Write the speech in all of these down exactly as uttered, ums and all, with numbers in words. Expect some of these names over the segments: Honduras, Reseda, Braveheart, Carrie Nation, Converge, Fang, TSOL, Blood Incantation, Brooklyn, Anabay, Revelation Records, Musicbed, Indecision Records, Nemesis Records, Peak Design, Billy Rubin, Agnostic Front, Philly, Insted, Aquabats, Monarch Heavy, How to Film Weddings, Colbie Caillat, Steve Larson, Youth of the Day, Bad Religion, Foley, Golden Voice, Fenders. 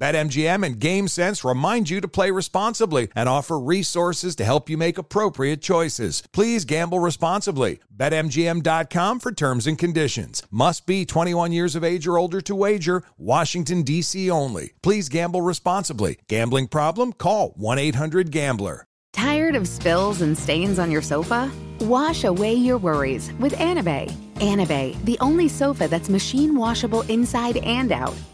BetMGM and GameSense remind you to play responsibly and offer resources to help you make appropriate choices. Please gamble responsibly. Bet M G M dot com for terms and conditions. Must be twenty-one years of age or older to wager. Washington, D C only. Please gamble responsibly. Gambling problem? Call one eight hundred gambler. Tired of spills and stains on your sofa? Wash away your worries with Anabay. Anabay, the only sofa that's machine washable inside and out,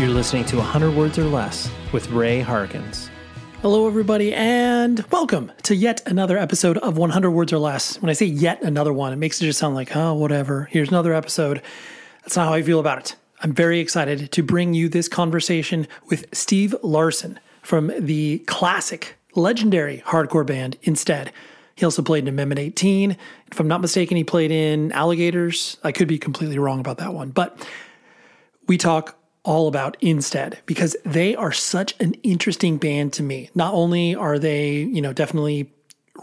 You're listening to one hundred words or Less with Ray Harkins. Hello, everybody, and welcome to yet another episode of one hundred words or Less. When I say yet another one, it makes it just sound like, oh, whatever, here's another episode. That's not how I feel about it. I'm very excited to bring you this conversation with Steve Larson from the classic, legendary hardcore band Insted. He also played in Amendment eighteen. If I'm not mistaken, he played in Alligators. I could be completely wrong about that one, but we talk all about Insted because they are such an interesting band to me. Not only are they, you know, definitely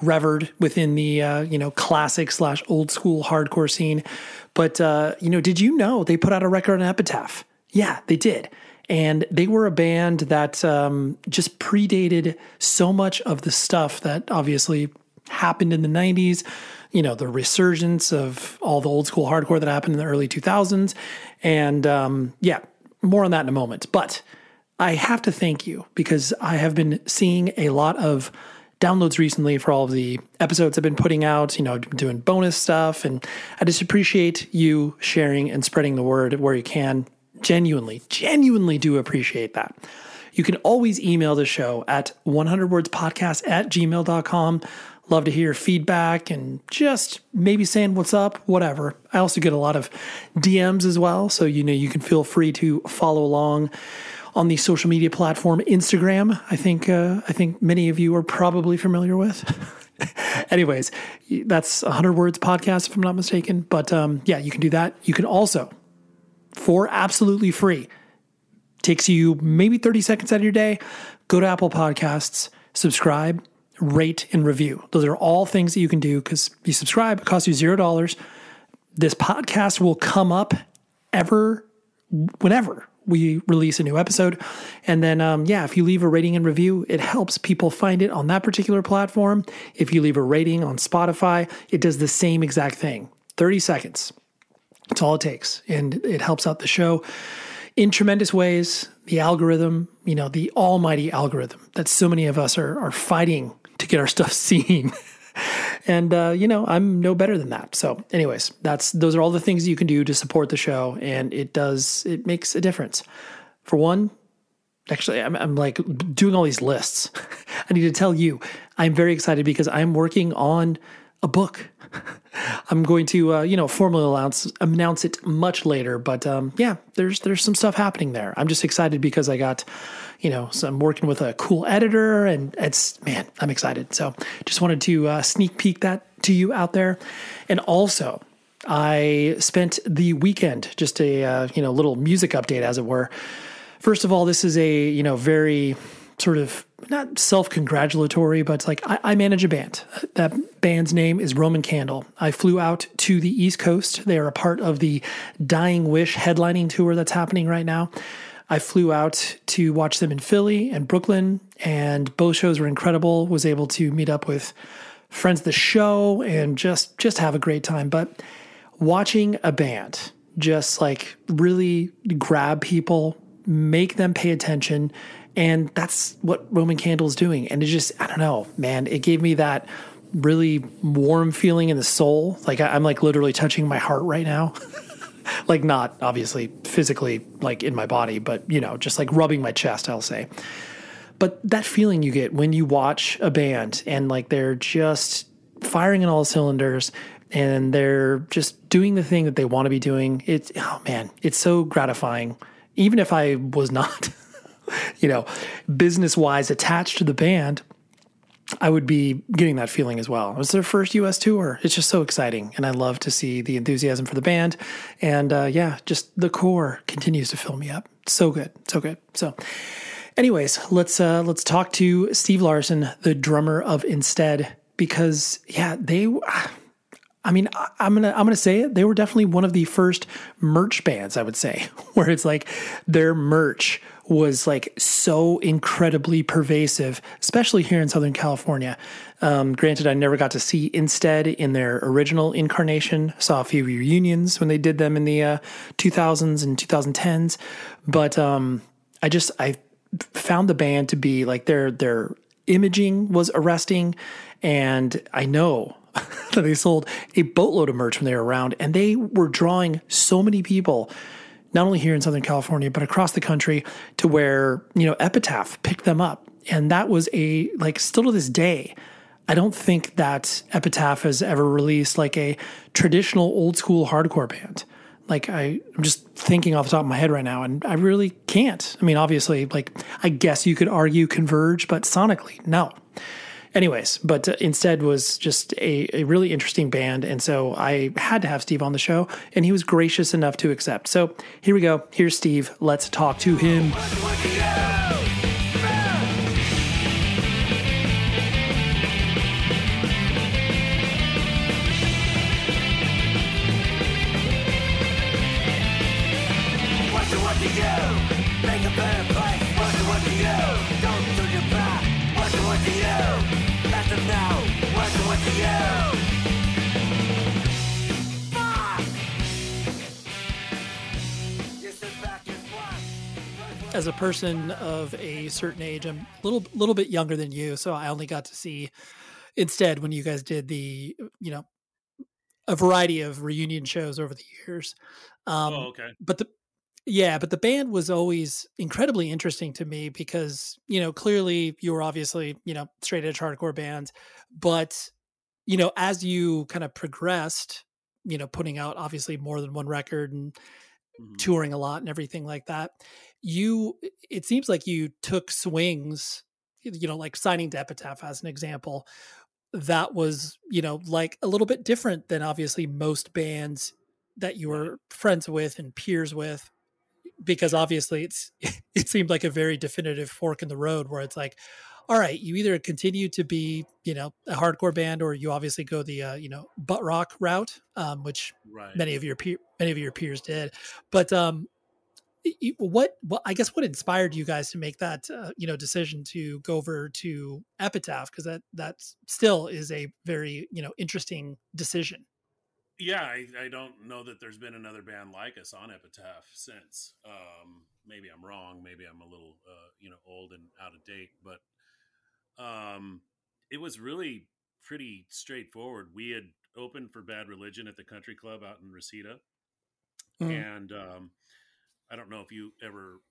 revered within the, uh, you know, classic slash old school hardcore scene, but, uh, you know, did you know they put out a record on Epitaph? Yeah, they did. And they were a band that um, just predated so much of the stuff that obviously happened in the nineties, you know, the resurgence of all the old school hardcore that happened in the early two thousands. And um, yeah, more on that in a moment, but I have to thank you because I have been seeing a lot of downloads recently for all of the episodes I've been putting out. You know, I've been doing bonus stuff, and I just appreciate you sharing and spreading the word where you can. Genuinely, genuinely do appreciate that. You can always email the show at one hundred words podcast at gmail dot com. Love to hear feedback and just maybe saying what's up, whatever. I also get a lot of D Ms as well. So, you know, you can feel free to follow along on the social media platform, Instagram. I think, uh, I think many of you are probably familiar with. Anyways, that's one hundred words podcast, if I'm not mistaken. But um, yeah, you can do that. You can also, for absolutely free, takes you maybe thirty seconds out of your day, go to Apple Podcasts, subscribe, rate, and review. Those are all things that you can do because you subscribe, it costs you zero dollars. This podcast will come up ever, whenever we release a new episode. And then, um, yeah, if you leave a rating and review, it helps people find it on that particular platform. If you leave a rating on Spotify, it does the same exact thing. thirty seconds. That's all it takes. And it helps out the show in tremendous ways. The algorithm, you know, the almighty algorithm that so many of us are, are fighting to get our stuff seen. And, uh, you know, I'm no better than that. So anyways, that's, those are all the things you can do to support the show. And it does, it makes a difference. For one, actually, I'm, I'm like doing all these lists. I need to tell you, I'm very excited because I'm working on a book. I'm going to, uh, you know, formally announce, announce it much later. But um, yeah, there's there's some stuff happening there. I'm just excited because I got, you know, so I'm working with a cool editor, and it's, man, I'm excited. So just wanted to uh, sneak peek that to you out there. And also, I spent the weekend, just a, uh, you know, little music update, as it were. First of all, this is a, you know, very sort of not self-congratulatory, but it's like I, I manage a band. That band's name is Roman Candle. I flew out to the East Coast. They are a part of the Dying Wish headlining tour that's happening right now. I flew out to watch them in Philly and Brooklyn, and both shows were incredible. Was able to meet up with friends of the show and just just have a great time. But watching a band just like really grab people, make them pay attention. And that's what Roman Candle is doing. And it just, I don't know, man, it gave me that really warm feeling in the soul. Like I, I'm like literally touching my heart right now. Like not obviously physically like in my body, but you know, just like rubbing my chest, I'll say. But that feeling you get when you watch a band and like they're just firing on all cylinders and they're just doing the thing that they want to be doing. It's, oh man, it's so gratifying. Even if I was not, you know, business-wise attached to the band, I would be getting that feeling as well. It was their first U S tour. It's just so exciting, and I love to see the enthusiasm for the band. And uh, yeah, just the core continues to fill me up. So good, so good. So, anyways, let's uh, let's talk to Steve Larson, the drummer of Insted, because yeah, they. I mean, I'm gonna I'm gonna say it. They were definitely one of the first merch bands, I would say, where it's like their merch was like so incredibly pervasive, especially here in Southern California. Um, granted, I never got to see Insted in their original incarnation. Saw a few reunions when they did them in the uh, two thousands and twenty tens, but um, I just I found the band to be like their their imaging was arresting, and I know. That they sold a boatload of merch when they were around, and they were drawing so many people, not only here in Southern California, but across the country, to where, you know, Epitaph picked them up. And that was a, like, still to this day, I don't think that Epitaph has ever released like a traditional old school hardcore band. Like I, I'm just thinking off the top of my head right now, and I really can't. I mean, obviously, like, I guess you could argue Converge, but sonically, no. Anyways, but Insted was just a, a really interesting band, and so I had to have Steve on the show, and he was gracious enough to accept. So here we go. Here's Steve. Let's talk to him. As a person of a certain age, I'm a little, little bit younger than you, so I only got to see Insted when you guys did the, you know, a variety of reunion shows over the years. Um, oh, okay. But the, yeah, but the band was always incredibly interesting to me because, you know, clearly you were obviously, you know, straight edge hardcore bands, but, you know, as you kind of progressed, you know, putting out obviously more than one record and touring a lot and everything like that, you, it seems like you took swings, you know, like signing to Epitaph as an example, that was, you know, like a little bit different than obviously most bands that you were friends with and peers with, because obviously it's, it seemed like a very definitive fork in the road where it's like, all right, you either continue to be, you know, a hardcore band, or you obviously go the, uh, you know, butt rock route, um, which right. many of your pe- many of your peers did. But um, what, what, I guess, what inspired you guys to make that, uh, you know, decision to go over to Epitaph? Because that that still is a very, you know, interesting decision. Yeah, I, I don't know that there's been another band like us on Epitaph since. Um, maybe I'm wrong. Maybe I'm a little, uh, you know, old and out of date, but. Um, it was really pretty straightforward. We had opened for Bad Religion at the Country Club out in Reseda. Mm-hmm. And, um, I don't know if you ever,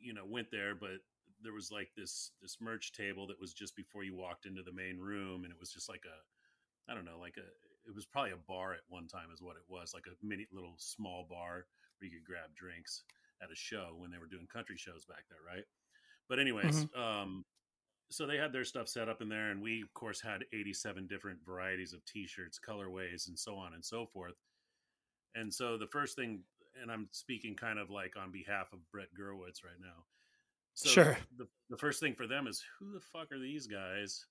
you know, went there, but there was like this, this merch table that was just before you walked into the main room. And it was just like a, I don't know, like a, it was probably a bar at one time is what it was, like a mini little small bar where you could grab drinks at a show when they were doing country shows back there, right? But anyways, mm-hmm. um, so they had their stuff set up in there, and we, of course, had eighty-seven different varieties of T-shirts, colorways, and so on and so forth. And so the first thing, and I'm speaking kind of like on behalf of Brett Gurewitz right now. So sure. The, the first thing for them is, who the fuck are these guys?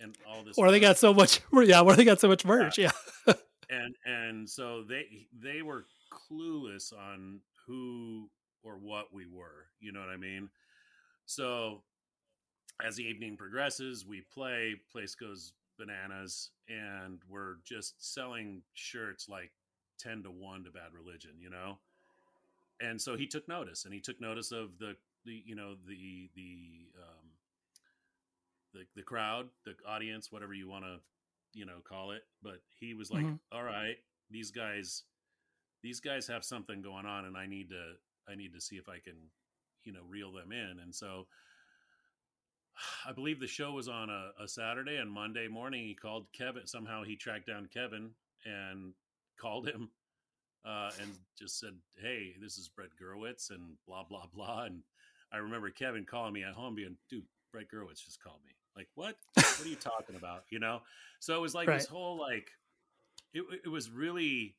And all this, or stuff. They got so much, yeah. Or they got so much merch, yeah. yeah. and and so they they were clueless on who or what we were. You know what I mean? So as the evening progresses, we play. Place goes bananas, and we're just selling shirts like ten to one to Bad Religion, you know. And so he took notice, and he took notice of the, the you know the the. Um, The, the crowd, the audience, whatever you want to, you know, call it. But he was like, mm-hmm. all right, these guys, these guys have something going on, and I need to, I need to see if I can, you know, reel them in. And so I believe the show was on a, a Saturday, and Monday morning he called Kevin. Somehow he tracked down Kevin and called him uh, and just said, hey, this is Brett Gurewitz and blah, blah, blah. And I remember Kevin calling me at home being, dude, Brett Gurewitz just called me. Like, what? What are you talking about? You know? So it was like right. this whole, like, it it was really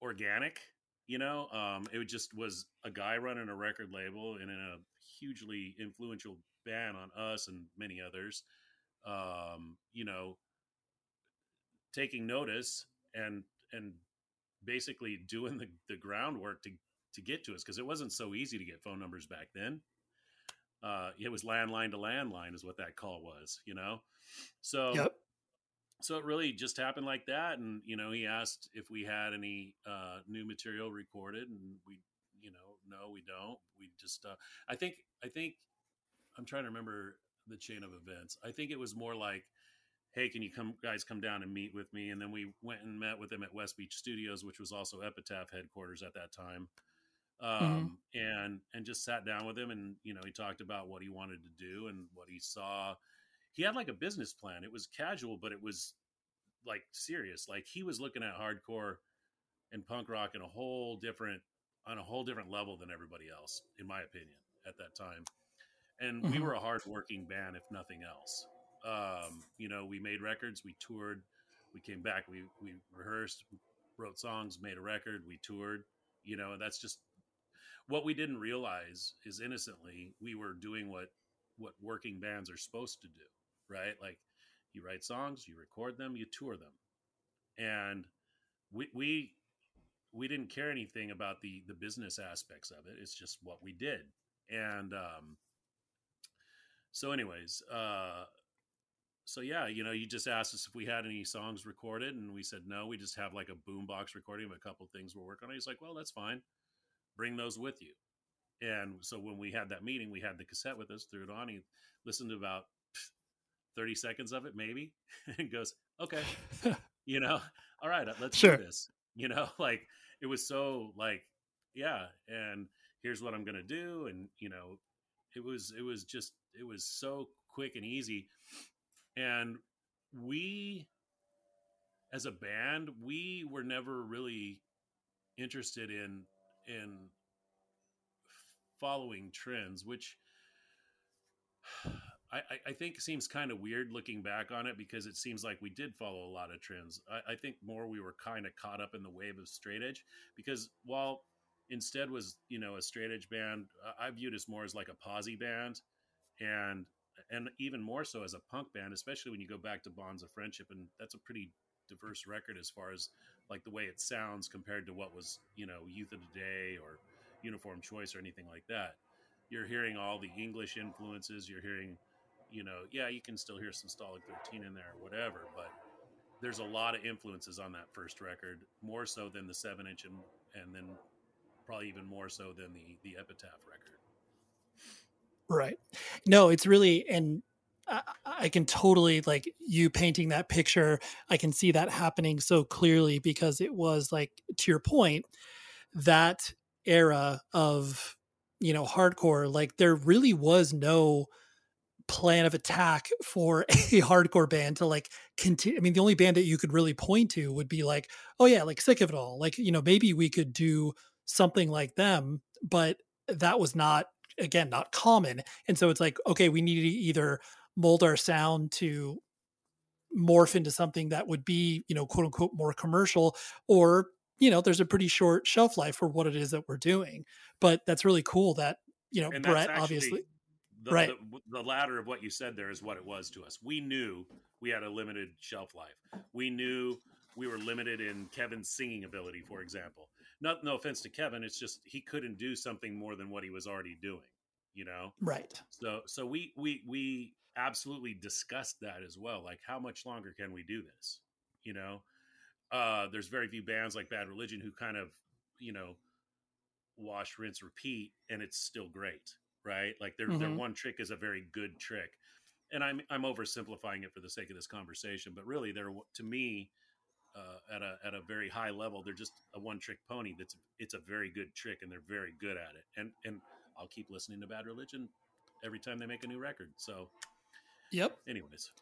organic, you know? Um, it just was a guy running a record label and in a hugely influential band on us and many others, um, you know, taking notice and and basically doing the, the groundwork to, to get to us, because it wasn't so easy to get phone numbers back then. Uh, it was landline to landline is what that call was, you know? So, yep. so it really just happened like that. And, you know, he asked if we had any, uh, new material recorded, and we, you know, no, we don't, we just, uh, I think, I think I'm trying to remember the chain of events. I think it was more like, hey, can you come guys come down and meet with me? And then we went and met with him at West Beach Studios, which was also Epitaph headquarters at that time. Um, mm-hmm. and, and just sat down with him, and, you know, he talked about what he wanted to do and what he saw. He had like a business plan. It was casual, but it was like serious. Like he was looking at hardcore and punk rock in a whole different, on a whole different level than everybody else, in my opinion, at that time. And mm-hmm. we were a hardworking band, if nothing else. Um, you know, we made records, we toured, we came back, we, we rehearsed, wrote songs, made a record, we toured, you know, and that's just, what we didn't realize is innocently we were doing what, what working bands are supposed to do, right? Like you write songs, you record them, you tour them. And we, we, we didn't care anything about the, the business aspects of it. It's just what we did. And, um, so anyways, uh, so yeah, you know, you just asked us if we had any songs recorded, and we said, no, we just have like a boombox recording of a couple of things we're working on. He's like, well, that's fine. Bring those with you. And so when we had that meeting, we had the cassette with us, threw it on. He listened to about thirty seconds of it, maybe, and goes, okay, you know, all right, let's sure. do this. You know, like it was so like, yeah. And here's what I'm going to do. And, you know, it was, it was just, it was so quick and easy. And we, as a band, we were never really interested in, in following trends, which I, I think seems kind of weird looking back on it, because it seems like we did follow a lot of trends. I, I think more we were kind of caught up in the wave of straight edge, because while Insted was, you know, a straight edge band, I viewed us more as like a posse band, and and even more so as a punk band, especially when you go back to Bonds of Friendship, and that's a pretty diverse record as far as like the way it sounds compared to what was, you know, Youth of the Day or Uniform Choice or anything like that. You're hearing all the English influences. You're hearing, you know, yeah, you can still hear some Stalag thirteen in there or whatever, but there's a lot of influences on that first record, more so than the seven inch and, and then probably even more so than the, the Epitaph record. Right. No, it's really, and I, I can totally, like you painting that picture, I can see that happening so clearly, because it was like, to your point, that era of, you know, hardcore, like there really was no plan of attack for a hardcore band to like continue. I mean, the only band that you could really point to would be like, oh yeah, like Sick of It All. Like, you know, maybe we could do something like them, but that was not, again, not common. And so it's like, okay, we need to either mold our sound to morph into something that would be, you know, quote unquote, more commercial, or, you know, there's a pretty short shelf life for what it is that we're doing. But that's really cool that, you know, and Brett, actually, obviously, the, right. The, the latter of what you said there is what it was to us. We knew we had a limited shelf life. We knew we were limited in Kevin's singing ability, for example. Not, no offense to Kevin. It's just, he couldn't do something more than what he was already doing, you know? Right. So, so we, we, we absolutely discussed that as well. Like, how much longer can we do this? You know, uh, there's very few bands like Bad Religion who kind of, you know, wash, rinse, repeat, and it's still great, right? Like their mm-hmm. their one trick is a very good trick, and I'm I'm oversimplifying it for the sake of this conversation, but really they're, to me, uh, at a at a very high level, they're just a one trick pony. That's it's a very good trick, and they're very good at it. And and I'll keep listening to Bad Religion every time they make a new record. So, yep. Anyways,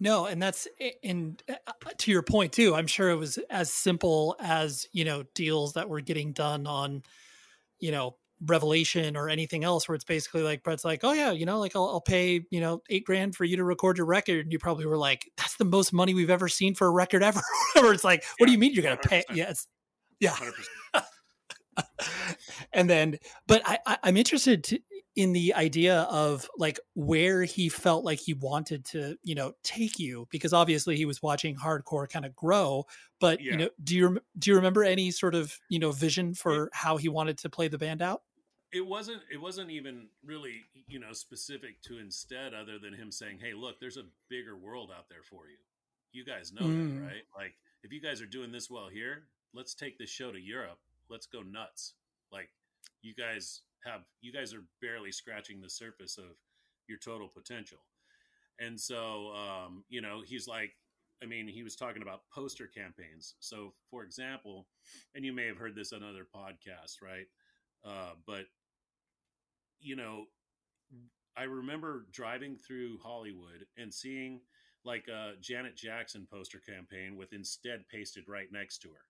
no, and that's and to your point too. I'm sure it was as simple as, you know, deals that were getting done on, you know, Revelation or anything else, where it's basically like Brett's like, oh yeah, you know, like I'll, I'll pay, you know, eight grand for you to record your record, and you probably were like, that's the most money we've ever seen for a record ever. It's like, what yeah, do you mean you're gonna one hundred percent pay? Yes, yeah. And then, but I, I I'm interested to, in the idea of like where he felt like he wanted to, you know, take you, because obviously he was watching hardcore kind of grow, but yeah. you know, do you, do you remember any sort of, you know, vision for it, how he wanted to play the band out? It wasn't, it wasn't even really, you know, specific to Insted, other than him saying, hey, look, there's a bigger world out there for you. You guys know mm. that, right? Like if you guys are doing this well here, let's take this show to Europe. Let's go nuts. Like you guys, Have, you guys are barely scratching the surface of your total potential. And so, um, you know, he's like, I mean, he was talking about poster campaigns. So for example, and you may have heard this on other podcasts, right? Uh, but, you know, I remember driving through Hollywood and seeing like a Janet Jackson poster campaign with Insted pasted right next to her,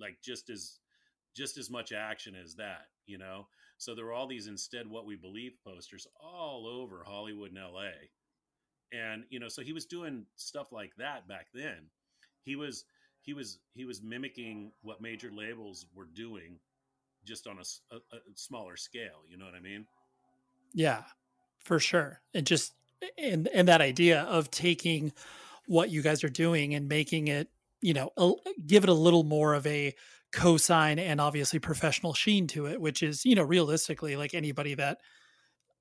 like just as, just as much action as that, you know? So there were all these Insted What We Believe posters all over Hollywood and L A. And, you know, so he was doing stuff like that back then. He was, he was, he was mimicking what major labels were doing, just on a, a, a smaller scale. You know what I mean? Yeah, for sure. And just, and, and that idea of taking what you guys are doing and making it, you know, a, give it a little more of a cosign and obviously professional sheen to it, which is, you know, realistically, like anybody that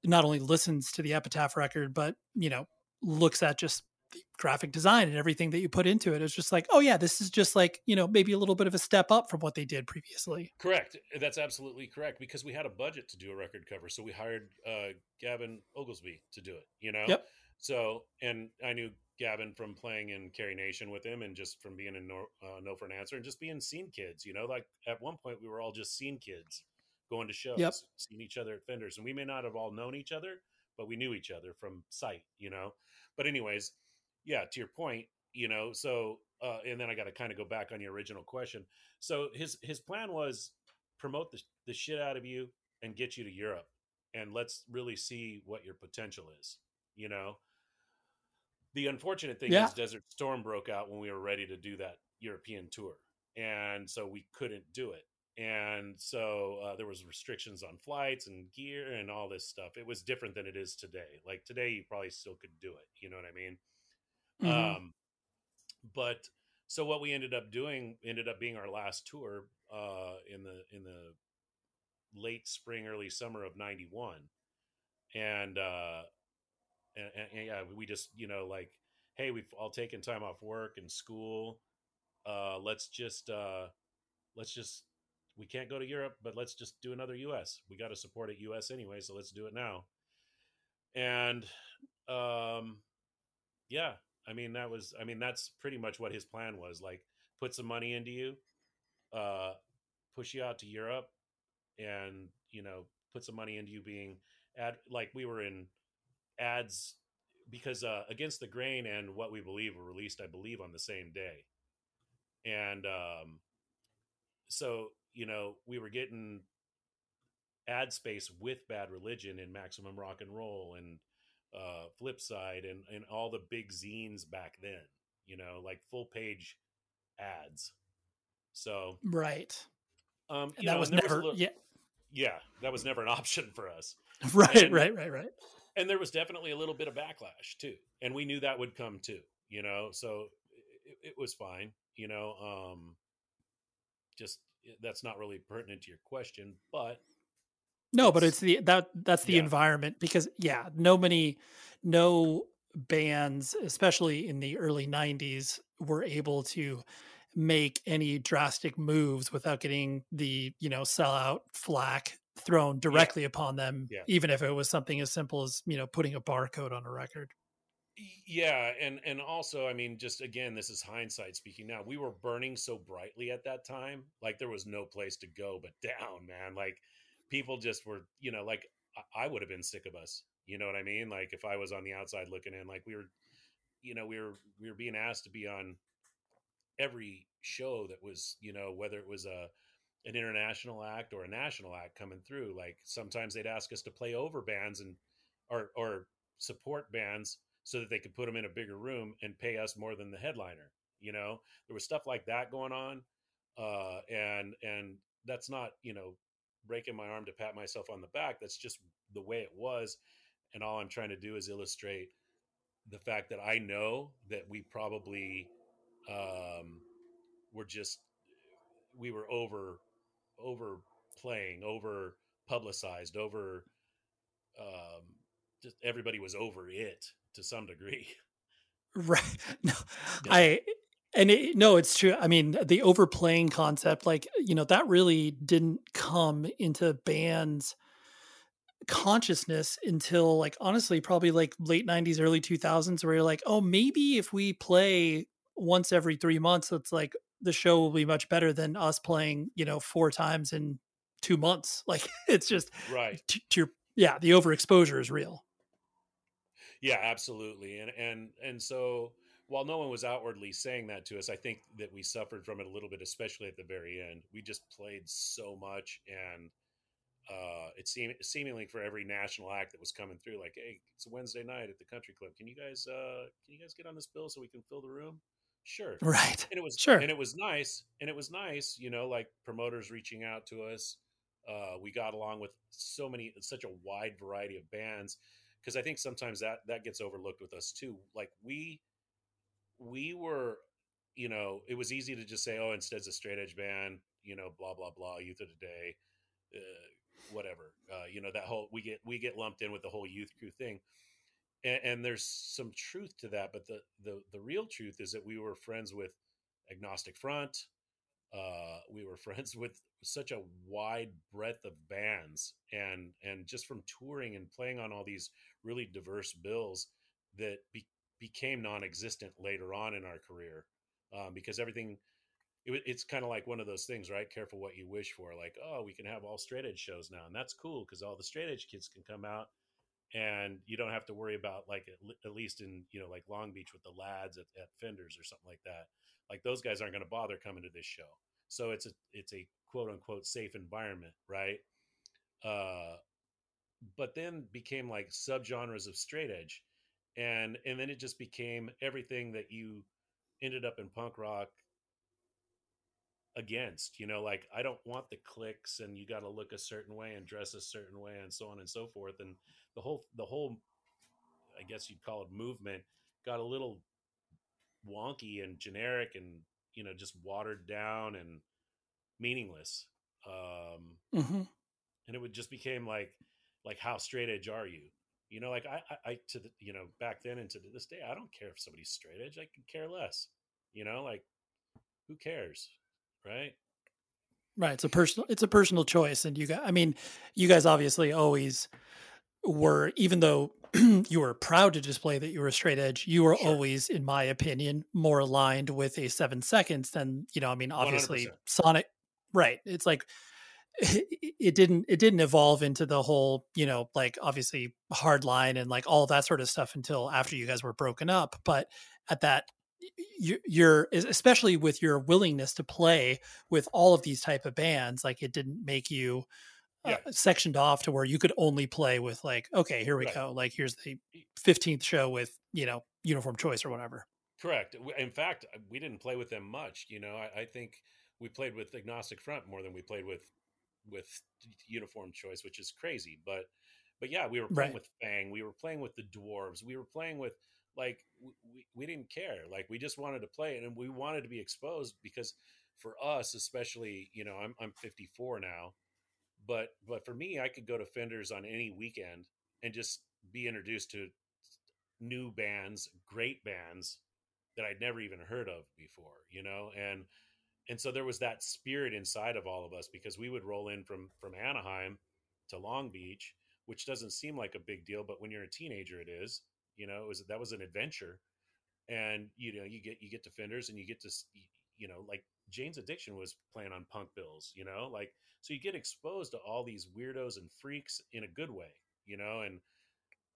not only listens to the Epitaph record, but, you know, looks at just the graphic design and everything that you put into it. It's just like, oh yeah, this is just like, you know, maybe a little bit of a step up from what they did previously. Correct. That's absolutely correct, because we had a budget to do a record cover. So we hired uh, Gavin Oglesby to do it, you know? Yep. So, and I knew Gavin from playing in Carrie Nation with him, and just from being in No, uh, No For an Answer, and just being scene kids, you know, like at one point we were all just scene kids going to shows, yep. seeing each other at Fenders. And we may not have all known each other, but we knew each other from sight, you know? But anyways, yeah, to your point, you know, so, uh, and then I got to kind of go back on your original question. So his, his plan was promote the, the shit out of you and get you to Europe, and let's really see what your potential is, you know? The unfortunate thing yeah. is Desert Storm broke out when we were ready to do that European tour. And so we couldn't do it. And so uh, there was restrictions on flights and gear and all this stuff. It was different than it is today. Like today, you probably still could do it. You know what I mean? Mm-hmm. Um, but so what we ended up doing ended up being our last tour uh, in the, in the late spring, early summer of ninety-one. And, uh, And, and, and yeah, we just, you know, like, hey, we've all taken time off work and school. Uh, let's just, uh, let's just, we can't go to Europe, but let's just do another U S. We got to support it U S anyway, so let's do it now. And, um, yeah, I mean, that was, I mean, that's pretty much what his plan was. Like, put some money into you, uh, push you out to Europe, and, you know, put some money into you being, ad- like we were in ads because uh, Against the Grain and What We Believe were released, I believe, on the same day. And um, so, you know, we were getting ad space with Bad Religion and Maximum Rock and Roll and uh, Flipside and, and all the big zines back then, you know, like full page ads. So, right. Um, you know, that was never, was little, yeah. yeah, that was never an option for us. Right, and, right, right, right. And there was definitely a little bit of backlash too. And we knew that would come too, you know, so it, it was fine, you know, um, just, that's not really pertinent to your question, but. No, it's, but it's the, that that's the yeah. environment because yeah, no many, no bands, especially in the early nineties, were able to make any drastic moves without getting the, you know, sellout flack thrown directly yeah. upon them, yeah. even if it was something as simple as, you know, putting a barcode on a record. Yeah. And, and also, I mean, just again, this is hindsight speaking now, we were burning so brightly at that time. Like there was no place to go but down, man. Like people just were, you know, like I, I would have been sick of us. You know what I mean? Like if I was on the outside looking in, like we were, you know, we were, we were being asked to be on every show that was, you know, whether it was a, an international act or a national act coming through. Like sometimes they'd ask us to play over bands and, or, or support bands so that they could put them in a bigger room and pay us more than the headliner. You know, there was stuff like that going on. Uh, and, and that's not, you know, breaking my arm to pat myself on the back. That's just the way it was. And all I'm trying to do is illustrate the fact that I know that we probably um, were just, we were over, over playing, over publicized, over um, just everybody was over it to some degree. Right. No, yeah. I, and it, no, it's true. I mean, the overplaying concept, like, you know, that really didn't come into bands' consciousness until like honestly probably like late nineties early two thousands, where you're like, oh, maybe if we play once every three months, it's like the show will be much better than us playing, you know, four times in two months. Like it's just right to, to your, yeah, the overexposure is real. Yeah, absolutely. And and and so while no one was outwardly saying that to us, I think that we suffered from it a little bit, especially at the very end. We just played so much, and Uh, it seemed seemingly for every national act that was coming through, like, hey, it's a Wednesday night at the Country Club. Can you guys, uh, can you guys get on this bill so we can fill the room? Sure. Right. And it was, sure. and it was nice. And it was nice, you know, like promoters reaching out to us. Uh, we got along with so many, such a wide variety of bands. Cause I think sometimes that, that gets overlooked with us too. Like we, we were, you know, it was easy to just say, oh, Instead's a straight edge band, you know, blah, blah, blah, Youth of the Day. Uh, whatever, uh, you know, that whole, we get, we get lumped in with the whole youth crew thing. And, and there's some truth to that. But the, the, the real truth is that we were friends with Agnostic Front. Uh, we were friends with such a wide breadth of bands, and, and just from touring and playing on all these really diverse bills that be, became non-existent later on in our career. Um, because everything, It, it's kind of like one of those things, right? Careful what you wish for. Like, oh, we can have all straight edge shows now. And that's cool because all the straight edge kids can come out and you don't have to worry about, like, at, at least in, you know, like Long Beach with the lads at, at Fenders or something like that. Like those guys aren't going to bother coming to this show. So it's a, it's a quote unquote safe environment. Right. Uh, but then became like subgenres of straight edge. And, and then it just became everything that you ended up in punk rock against, you know, like I don't want the cliques and you got to look a certain way and dress a certain way and so on and so forth. And the whole, the whole, I guess you'd call it movement, got a little wonky and generic and, you know, just watered down and meaningless. Um, mm-hmm. And it would just became like, like how straight edge are you? You know, like I, I, I to the, you know, back then and to this day, I don't care if somebody's straight edge, I could care less, you know, like who cares? Right. Right. It's a personal, it's a personal choice. And you guys, I mean, you guys obviously always were, even though you were proud to display that you were straight edge, you were sure. always, in my opinion, more aligned with a seven seconds than, you know, I mean, obviously one hundred percent. Sonic, right. It's like, it didn't it didn't evolve into the whole, you know, like obviously hardline and like all that sort of stuff until after you guys were broken up. But at that, you're, especially with your willingness to play with all of these type of bands, like it didn't make you yeah. uh, sectioned off to where you could only play with like, okay, here we right. go. Like, here's the fifteenth show with, you know, Uniform Choice or whatever. Correct. In fact, we didn't play with them much. You know, I, I think we played with Agnostic Front more than we played with, with Uniform Choice, which is crazy. But, but yeah, we were playing right. with Fang. We were playing with the Dwarves. We were playing with, like, we, we didn't care. Like, we just wanted to play, and we wanted to be exposed, because for us, especially, you know, I'm, I'm fifty-four now, but, but for me, I could go to Fenders on any weekend and just be introduced to new bands, great bands that I'd never even heard of before, you know? And, and so there was that spirit inside of all of us, because we would roll in from, from Anaheim to Long Beach, which doesn't seem like a big deal, but when you're a teenager, it is. You know, it was, that was an adventure. And, you know, you get, you get to Fenders and you get to, you know, like Jane's Addiction was playing on punk bills, you know, like, so you get exposed to all these weirdos and freaks in a good way, you know, and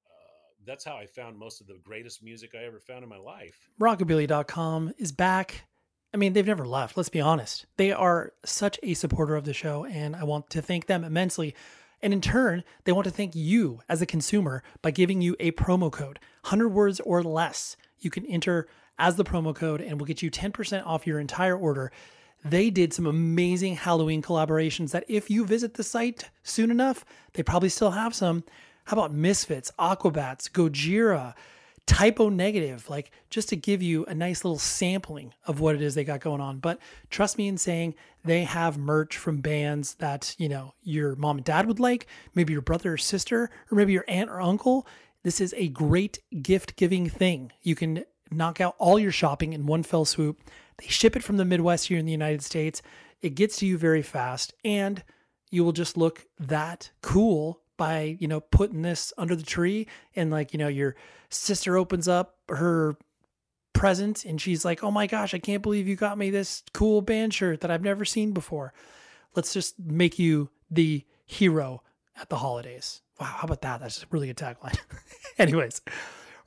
uh, that's how I found most of the greatest music I ever found in my life. Rockabilia dot com is back. I mean, they've never left. Let's be honest. They are such a supporter of the show, and I want to thank them immensely. And in turn, they want to thank you as a consumer by giving you a promo code, one hundred words or less. You can enter as the promo code and we'll get you ten percent off your entire order. They did some amazing Halloween collaborations that if you visit the site soon enough, they probably still have some. How about Misfits, Aquabats, Gojira, Typo Negative, like just to give you a nice little sampling of what it is they got going on. But trust me in saying they have merch from bands that, you know, your mom and dad would like, maybe your brother or sister, or maybe your aunt or uncle. This is a great gift giving thing. You can knock out all your shopping in one fell swoop. They ship it from the Midwest here in the United States. It gets to you very fast, and you will just look that cool by, you know, putting this under the tree. And like, you know, your sister opens up her present and she's like, oh my gosh, I can't believe you got me this cool band shirt that I've never seen before. Let's just make you the hero at the holidays. Wow. How about that? That's just a really good tagline. Anyways,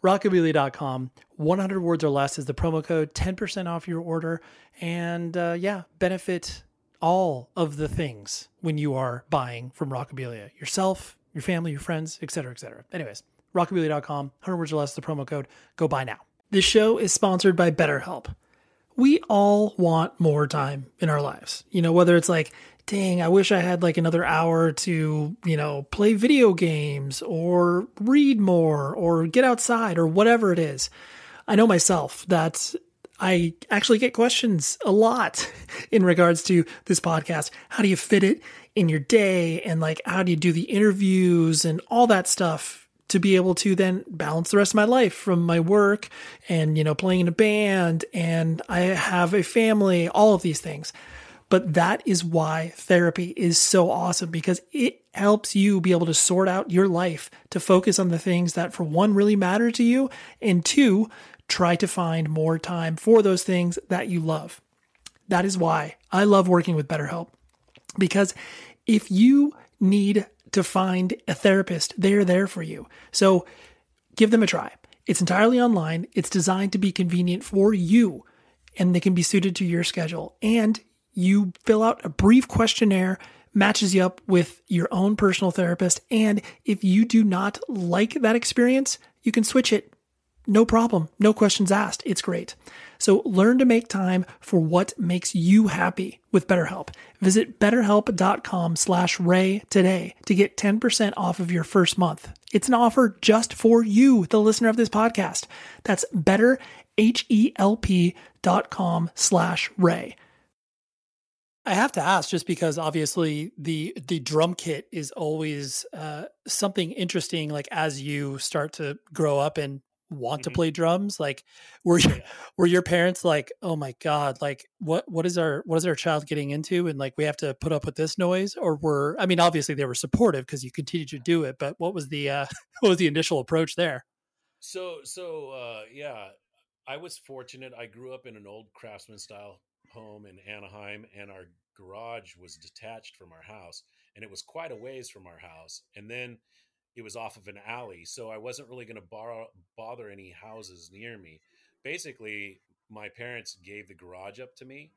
rockabilia dot com, one hundred words or less is the promo code, ten percent off your order. And uh, yeah, benefit all of the things when you are buying from Rockabilia, yourself, your family, your friends, et cetera, et cetera. Anyways, rockabilia dot com, one hundred words or less, the promo code. Go buy now. This show is sponsored by BetterHelp. We all want more time in our lives. You know, whether it's like, dang, I wish I had like another hour to, you know, play video games or read more or get outside or whatever it is. I know myself that I actually get questions a lot in regards to this podcast. How do you fit it in your day? And like, how do you do the interviews and all that stuff to be able to then balance the rest of my life from my work and, you know, playing in a band, and I have a family, all of these things. But that is why therapy is so awesome, because it helps you be able to sort out your life to focus on the things that, for one, really matter to you, and two, try to find more time for those things that you love. That is why I love working with BetterHelp, because if you need to find a therapist, they're there for you. So give them a try. It's entirely online. It's designed to be convenient for you, and they can be suited to your schedule. And you fill out a brief questionnaire, matches you up with your own personal therapist. And if you do not like that experience, you can switch it. No problem. No questions asked. It's great. So learn to make time for what makes you happy with BetterHelp. Visit betterhelp.com slash Ray today to get ten percent off of your first month. It's an offer just for you, the listener of this podcast. That's betterhelp.com slash Ray. I have to ask, just because obviously the the drum kit is always uh, something interesting, like as you start to grow up and want mm-hmm. to play drums, like were your, were your parents like, oh my God, like what what is our what is our child getting into, and like we have to put up with this noise? Or were, I mean, obviously they were supportive because you continued to do it, but what was the uh what was the initial approach there? So so uh yeah, I was fortunate. I grew up in an old Craftsman style home in Anaheim, and our garage was detached from our house, and it was quite a ways from our house. And then it was off of an alley, so I wasn't really going to borrow, bother any houses near me. Basically, my parents gave the garage up to me,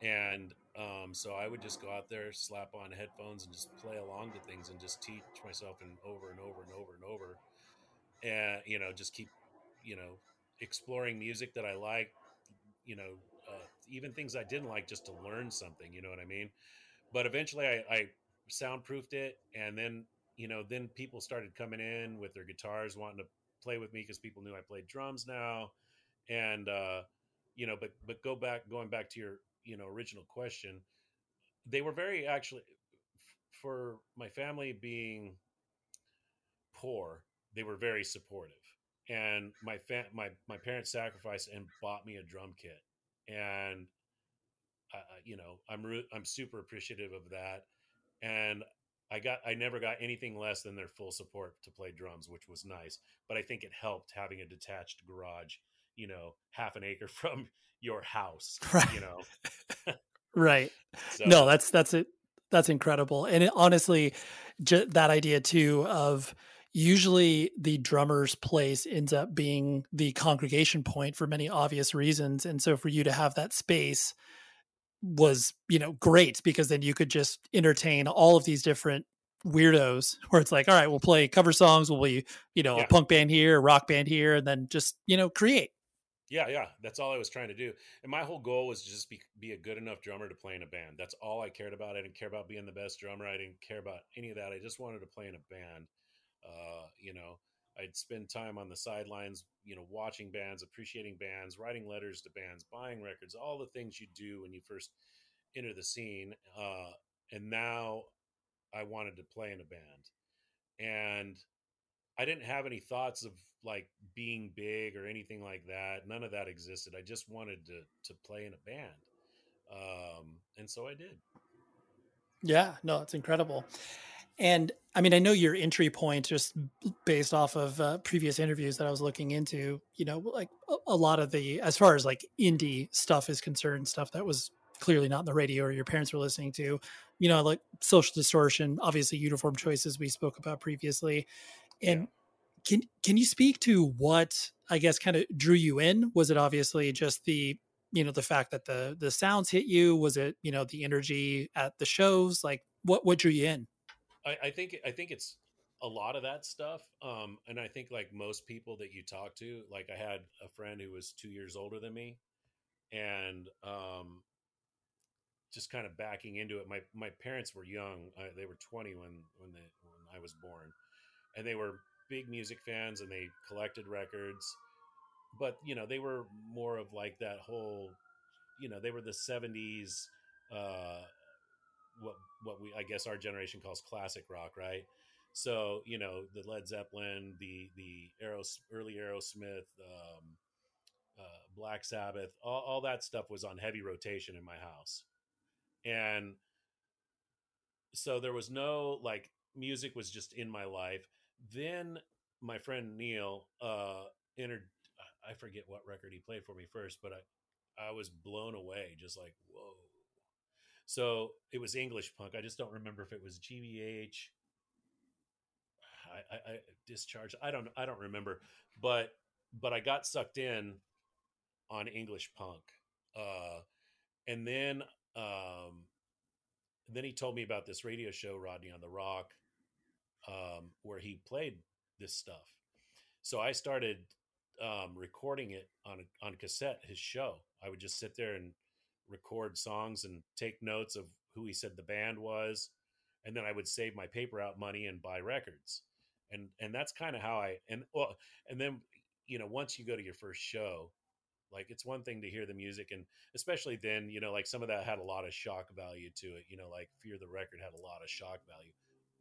and um, so I would just go out there, slap on headphones, and just play along to things, and just teach myself and over and over and over and over, and you know, just keep, you know, exploring music that I liked, you know, uh, even things I didn't like, just to learn something. You know what I mean? But eventually, I, I soundproofed it, and then. You know, then people started coming in with their guitars wanting to play with me because people knew I played drums now. And, uh, you know, but but go back, going back to your, you know, original question, they were very actually, for my family being poor, they were very supportive. And my fa- my my parents sacrificed and bought me a drum kit. And, uh, you know, I'm re- I'm super appreciative of that. And I got, I never got anything less than their full support to play drums, which was nice. But I think it helped having a detached garage, you know, half an acre from your house, right. You know? Right. So. No, that's, that's it. That's incredible. And it, honestly, j- that idea too, of usually the drummer's place ends up being the congregation point for many obvious reasons. And so for you to have that space was, you know, great, because then you could just entertain all of these different weirdos where it's like, all right, we'll play cover songs. We'll be, you know, yeah. a punk band here, a rock band here, and then just, you know, create. Yeah. Yeah. That's all I was trying to do. And my whole goal was just be, be a good enough drummer to play in a band. That's all I cared about. I didn't care about being the best drummer. I didn't care about any of that. I just wanted to play in a band. Uh, you know, I'd spend time on the sidelines, you know, watching bands, appreciating bands, writing letters to bands, buying records, all the things you do when you first enter the scene. Uh, and now I wanted to play in a band, and I didn't have any thoughts of like being big or anything like that. None of that existed. I just wanted to, to play in a band. Um, and so I did. Yeah, no, it's incredible. And I mean, I know your entry point, just based off of uh, previous interviews that I was looking into, you know, like a, a lot of the, as far as like indie stuff is concerned, stuff that was clearly not on the radio or your parents were listening to, you know, like Social Distortion, obviously Uniform Choices we spoke about previously. And yeah. can, can you speak to what, I guess, kind of drew you in? Was it obviously just the, you know, the fact that the, the sounds hit you? Was it, you know, the energy at the shows? Like what, what drew you in? I, I think I think it's a lot of that stuff. Um, and I think like most people that you talk to, like I had a friend who was two years older than me, and um, just kind of backing into it. My, my parents were young. I, they were twenty when, when, they, when I was born, and they were big music fans, and they collected records, but you know, they were more of like that whole, you know, they were the seventies, uh, what what we I guess our generation calls classic rock, right? So you know, the Led Zeppelin, the the Aeros, early Aerosmith, um, uh, Black Sabbath, all, all that stuff was on heavy rotation in my house, and so there was no like music was just in my life. Then my friend Neil uh, entered. I forget what record he played for me first, but I I was blown away, just like whoa. So it was English punk. I just don't remember if it was G B H. I, I, I discharged. I don't. I don't remember. But but I got sucked in on English punk, uh, and then um, then he told me about this radio show, Rodney on the Rock, um, where he played this stuff. So I started um, recording it on on cassette. His show. I would just sit there and record songs and take notes of who he said the band was. And then I would save my paper out money and buy records. And, and that's kind of how I, and, well, and then, you know, once you go to your first show, like it's one thing to hear the music. And especially then, you know, like some of that had a lot of shock value to it, you know, like Fear the Record had a lot of shock value.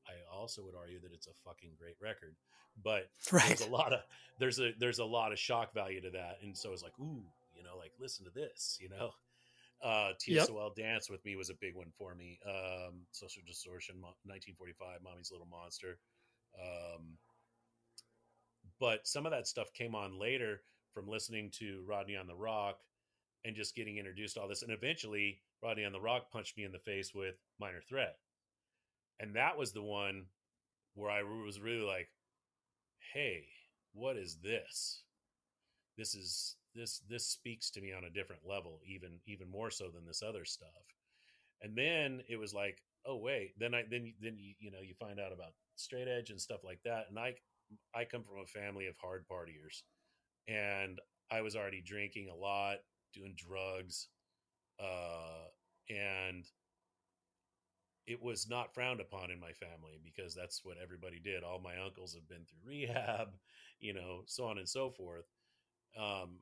I also would argue that it's a fucking great record, but right. there's a lot of, there's a, there's a lot of shock value to that. And so it's like, ooh, you know, like listen to this, you know, Uh, T S O L yep. Dance With Me was a big one for me. Um, Social Distortion, nineteen forty-five, Mommy's Little Monster. Um, but some of that stuff came on later from listening to Rodney on the Rock and just getting introduced to all this. And eventually Rodney on the Rock punched me in the face with Minor Threat. And that was the one where I was really like, hey, what is this? This is this, this speaks to me on a different level, even, even more so than this other stuff. And then it was like, oh wait, then I, then, then, you, you know, you find out about straight edge and stuff like that. And I, I come from a family of hard partiers, and I was already drinking a lot, doing drugs. Uh, and it was not frowned upon in my family because that's what everybody did. All my uncles have been through rehab, you know, so on and so forth. Um,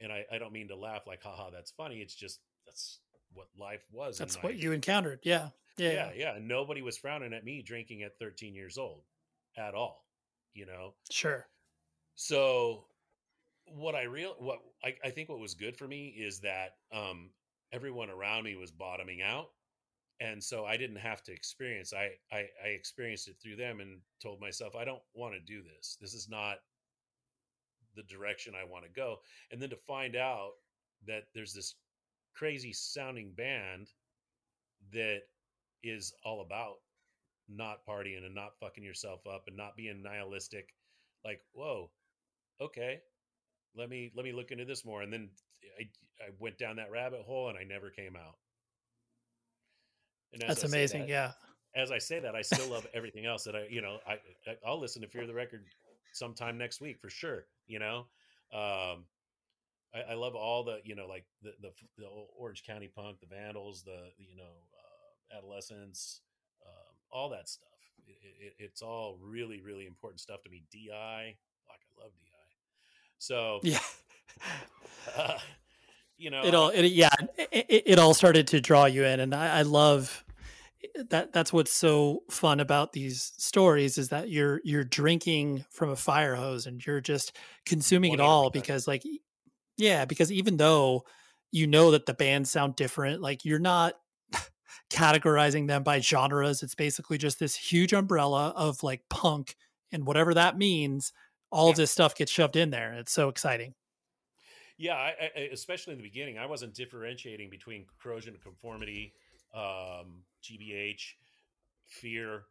and I, I don't mean to laugh like, haha, that's funny. It's just, that's what life was. That's what you encountered. Yeah. Yeah. Yeah. Yeah. And nobody was frowning at me drinking at thirteen years old at all, you know? Sure. So what I real, what I, I think what was good for me is that, um, everyone around me was bottoming out. And so I didn't have to experience, I, I, I experienced it through them and told myself, I don't want to do this. This is not the direction I want to go. And then to find out that there's this crazy sounding band that is all about not partying and not fucking yourself up and not being nihilistic. Like, whoa, okay. Let me, let me look into this more. And then I, I went down that rabbit hole and I never came out. And that's amazing. That, yeah. As I say that, I still love everything else that I, you know, I, I'll listen to Fear the Record sometime next week for sure. You know, um, I, I love all the, you know, like the, the, the Orange County Punk, the Vandals, the, you know, uh, Adolescence, um, all that stuff. It, it, it's all really, really important stuff to me. D I, like I love D I. So, yeah. uh, You know, it all, it, yeah, it, it all started to draw you in. And I, I love that. That's what's so fun about these stories is that you're, you're drinking from a fire hose and you're just consuming it all because like, yeah, because even though you know that the bands sound different, like you're not categorizing them by genres. It's basically just this huge umbrella of like punk and whatever that means, all yeah. of this stuff gets shoved in there. It's so exciting. Yeah, I, I, especially in the beginning, I wasn't differentiating between Corrosion and Conformity, um, G B H, Fear,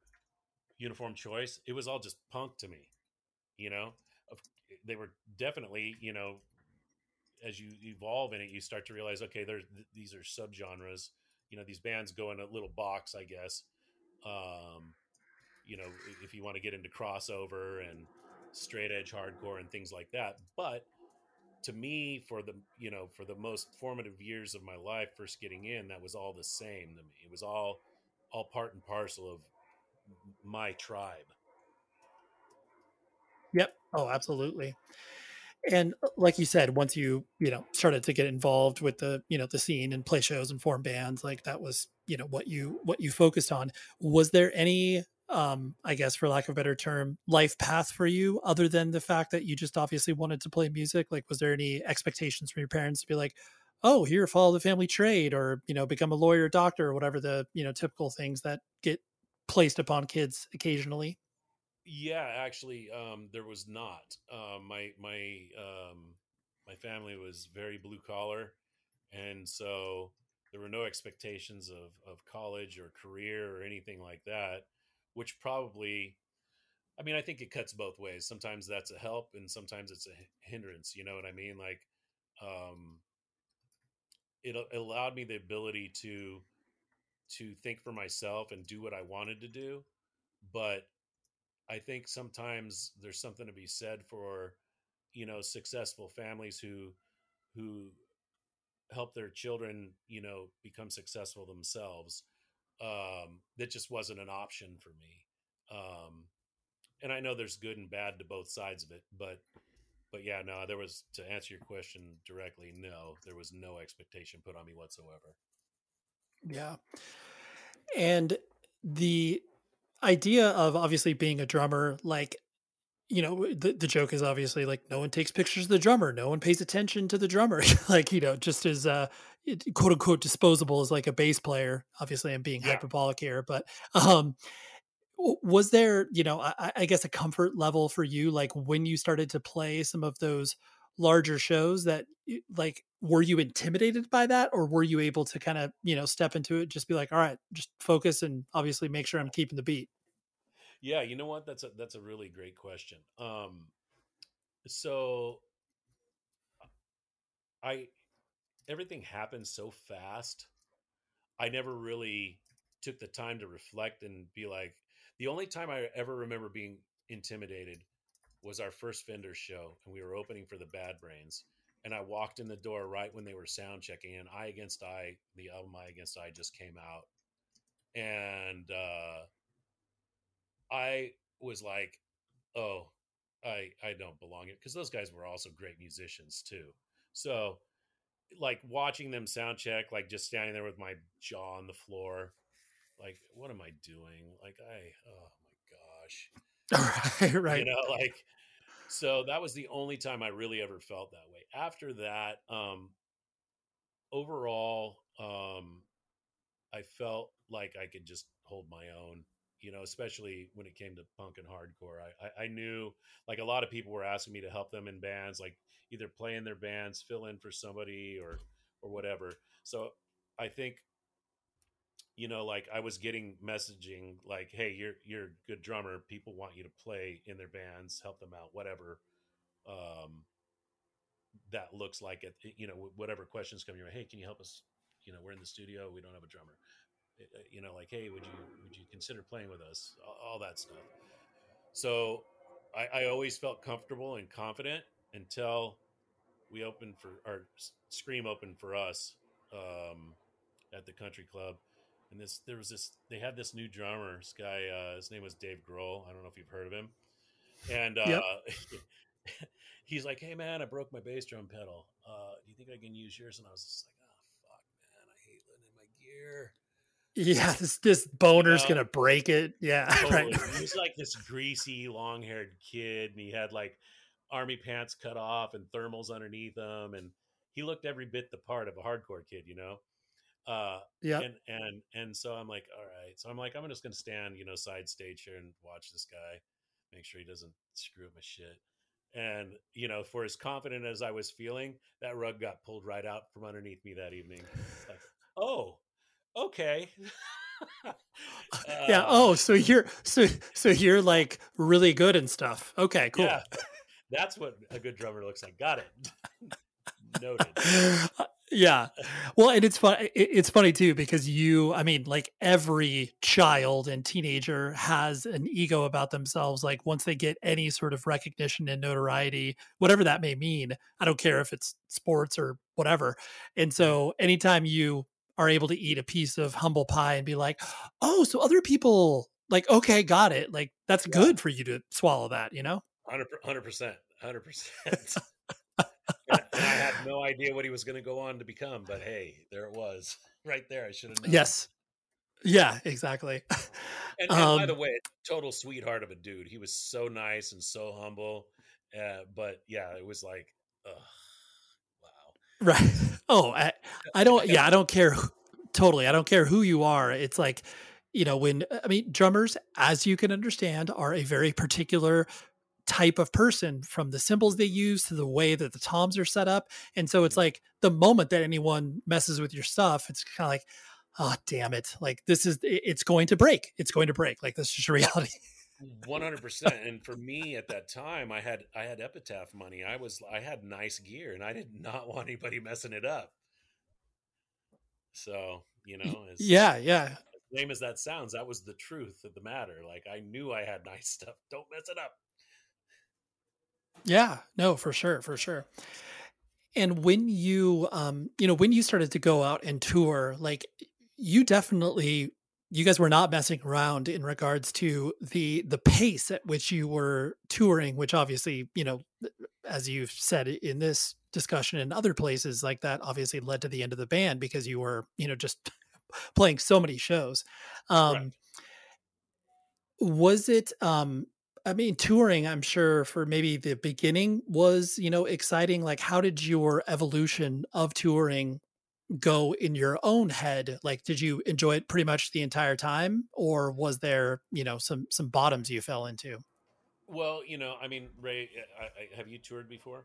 Uniform Choice. It was all just punk to me, you know? They were definitely, you know, as you evolve in it, you start to realize, okay, there's, th- these are subgenres. You know, these bands go in a little box, I guess. Um, you know, if you want to get into crossover and straight edge hardcore and things like that. But to me, for the, you know, for the most formative years of my life, first getting in, that was all the same to me. It was all, all part and parcel of my tribe. Yep. Oh, absolutely. And like you said, once you, you know, started to get involved with the, you know, the scene and play shows and form bands, like that was, you know, what you, what you focused on. Was there any, um, I guess for lack of a better term, life path for you, other than the fact that you just obviously wanted to play music? Like, was there any expectations from your parents to be like, oh, here, follow the family trade, or, you know, become a lawyer, doctor, or whatever the, you know, typical things that get placed upon kids occasionally? Yeah, actually, um, there was not, um, my, my, um, my family was very blue collar. And so there were no expectations of, of college or career or anything like that. Which probably, I mean, I think it cuts both ways. Sometimes that's a help and sometimes it's a hindrance, you know what I mean? Like, um, it, it allowed me the ability to, to think for myself and do what I wanted to do. But I think sometimes there's something to be said for, you know, successful families who, who help their children, you know, become successful themselves. Um, that just wasn't an option for me. Um, and I know there's good and bad to both sides of it, but, but yeah, no, there was, to answer your question directly, no, there was no expectation put on me whatsoever. Yeah. And the idea of obviously being a drummer, like, you know, the, the joke is obviously like, no one takes pictures of the drummer. No one pays attention to the drummer. Like, you know, just as uh, quote unquote disposable as like a bass player. Obviously I'm being yeah. hyperbolic here, but um, was there, you know, I, I guess a comfort level for you, like when you started to play some of those larger shows that, like, were you intimidated by that, or were you able to kind of, you know, step into it, just be like, all right, just focus and obviously make sure I'm keeping the beat? Yeah. You know what? That's a, that's a really great question. Um, so I, everything happened so fast. I never really took the time to reflect and be like, the only time I ever remember being intimidated was our first Fenders show, and we were opening for the Bad Brains. And I walked in the door right when they were sound checking, and Eye Against Eye, the album Eye Against Eye, just came out. And uh, I was like, oh, I I don't belong here. Because those guys were also great musicians too. So like watching them sound check, like just standing there with my jaw on the floor, like, what am I doing? Like, I, oh my gosh. right, right. You know, like, so that was the only time I really ever felt that way. After that, um, overall, um, I felt like I could just hold my own, you know, especially when it came to punk and hardcore. I, I, I knew, like, a lot of people were asking me to help them in bands, like either play in their bands, fill in for somebody, or, or whatever. So I think, you know, like, I was getting messaging like, hey, you're, you're a good drummer. People want you to play in their bands, help them out, whatever um, that looks like it, you know, whatever questions come your way. Hey, can you help us? You know, we're in the studio. We don't have a drummer, you know, like, hey, would you, would you consider playing with us? All that stuff. So I, I always felt comfortable and confident until we opened for our Scream opened for us um, at the Country Club. And this, there was this, they had this new drummer, this guy, uh, his name was Dave Grohl. I don't know if you've heard of him. And, uh, yep. He's like, hey man, I broke my bass drum pedal. Uh, do you think I can use yours? And I was just like, oh fuck, man, I hate letting in my gear. Yeah. This, this boner's you know? going to break it. Yeah. Totally. Right. He was like this greasy long haired kid, and he had like army pants cut off and thermals underneath him. And he looked every bit the part of a hardcore kid, you know? Uh, yeah. And, and, and so I'm like, all right, so I'm like, I'm just going to stand, you know, side stage here and watch this guy, make sure he doesn't screw up my shit. And, you know, for as confident as I was feeling, that rug got pulled right out from underneath me that evening. Like, oh, okay. uh, yeah. Oh, so you're, so, so you're like really good and stuff. Okay, cool. Yeah. That's what a good drummer looks like. Got it. Noted. Yeah. Well, and it's fun. It's funny too, because you, I mean, like every child and teenager has an ego about themselves. Like once they get any sort of recognition and notoriety, whatever that may mean, I don't care if it's sports or whatever. And so anytime you are able to eat a piece of humble pie and be like, oh, so other people like, okay, got it. Like that's yeah. good for you to swallow that, you know? one hundred percent, one hundred percent. And I had no idea what he was going to go on to become, but hey, there it was right there. I should have known. Yes. Yeah, exactly. And, and um, by the way, total sweetheart of a dude. He was so nice and so humble. Uh, but yeah, it was like, ugh, wow. Right. Oh, I, I don't, yeah, I don't care. Who, totally. I don't care who you are. It's like, you know, when, I mean, drummers, as you can understand, are a very particular type of person, from the cymbals they use to the way that the toms are set up. And so it's like the moment that anyone messes with your stuff, it's kind of like, oh, damn it. Like this is, it's going to break. It's going to break. Like that's just reality. one hundred percent. And for me at that time, I had, I had Epitaph money. I was, I had nice gear and I did not want anybody messing it up. So, you know, as, yeah, yeah. As lame as that sounds, that was the truth of the matter. Like I knew I had nice stuff. Don't mess it up. Yeah, no, for sure. For sure. And when you, um, you know, when you started to go out and tour, like you definitely, you guys were not messing around in regards to the, the pace at which you were touring, which obviously, you know, as you've said in this discussion and other places like that, obviously led to the end of the band because you were, you know, just playing so many shows. Um, right. Was it, um, I mean, touring, I'm sure for maybe the beginning was, you know, exciting. Like, how did your evolution of touring go in your own head? Like, did you enjoy it pretty much the entire time, or was there, you know, some, some bottoms you fell into? Well, you know, I mean, Ray, I, I, have you toured before?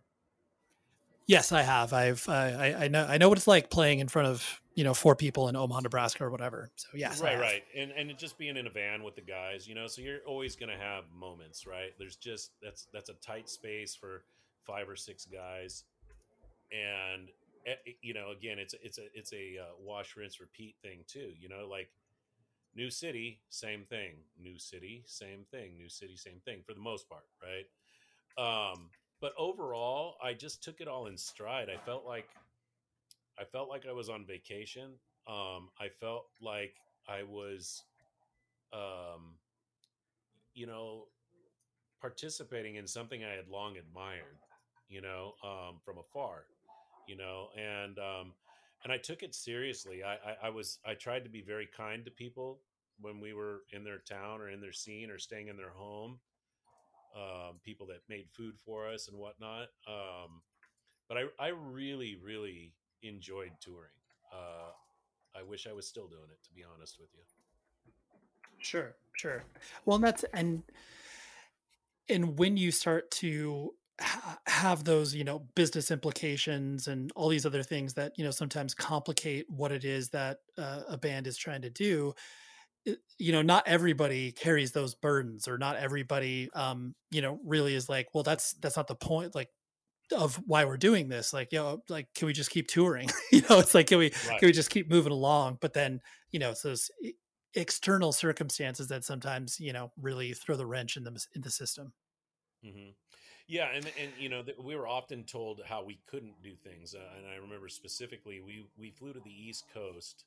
Yes, I have. I've uh, I, I know I know what it's like playing in front of, you know, four people in Omaha, Nebraska or whatever. So yes, right, right, and and just being in a van with the guys, you know, so you're always gonna have moments, right? There's just that's that's a tight space for five or six guys, and you know, again, it's it's a it's a uh, wash, rinse, repeat thing too. You know, like new city, same thing. New city, same thing. New city, same thing. For the most part, right? Um, but overall, I just took it all in stride. I felt like I felt like I was on vacation. Um, I felt like I was, um, you know, participating in something I had long admired, you know, um, from afar, you know, and um, and I took it seriously. I, I, I was I tried to be very kind to people when we were in their town or in their scene or staying in their home. Um, people that made food for us and whatnot. Um, but I, I really, really enjoyed touring. Uh, I wish I was still doing it, to be honest with you. Sure, sure. Well, and that's, and, and when you start to ha- have those, you know, business implications and all these other things that, you know, sometimes complicate what it is that uh, a band is trying to do, you know, not everybody carries those burdens, or not everybody, um, you know, really is like, well, that's, that's not the point, like, of why we're doing this. Like, you know, like, can we just keep touring? You know, it's like, can we, right. can we just keep moving along? But then, you know, it's those external circumstances that sometimes, you know, really throw the wrench in the, in the system. Mm-hmm. Yeah. And, and, you know, we were often told how we couldn't do things. Uh, and I remember specifically, we, we flew to the East Coast,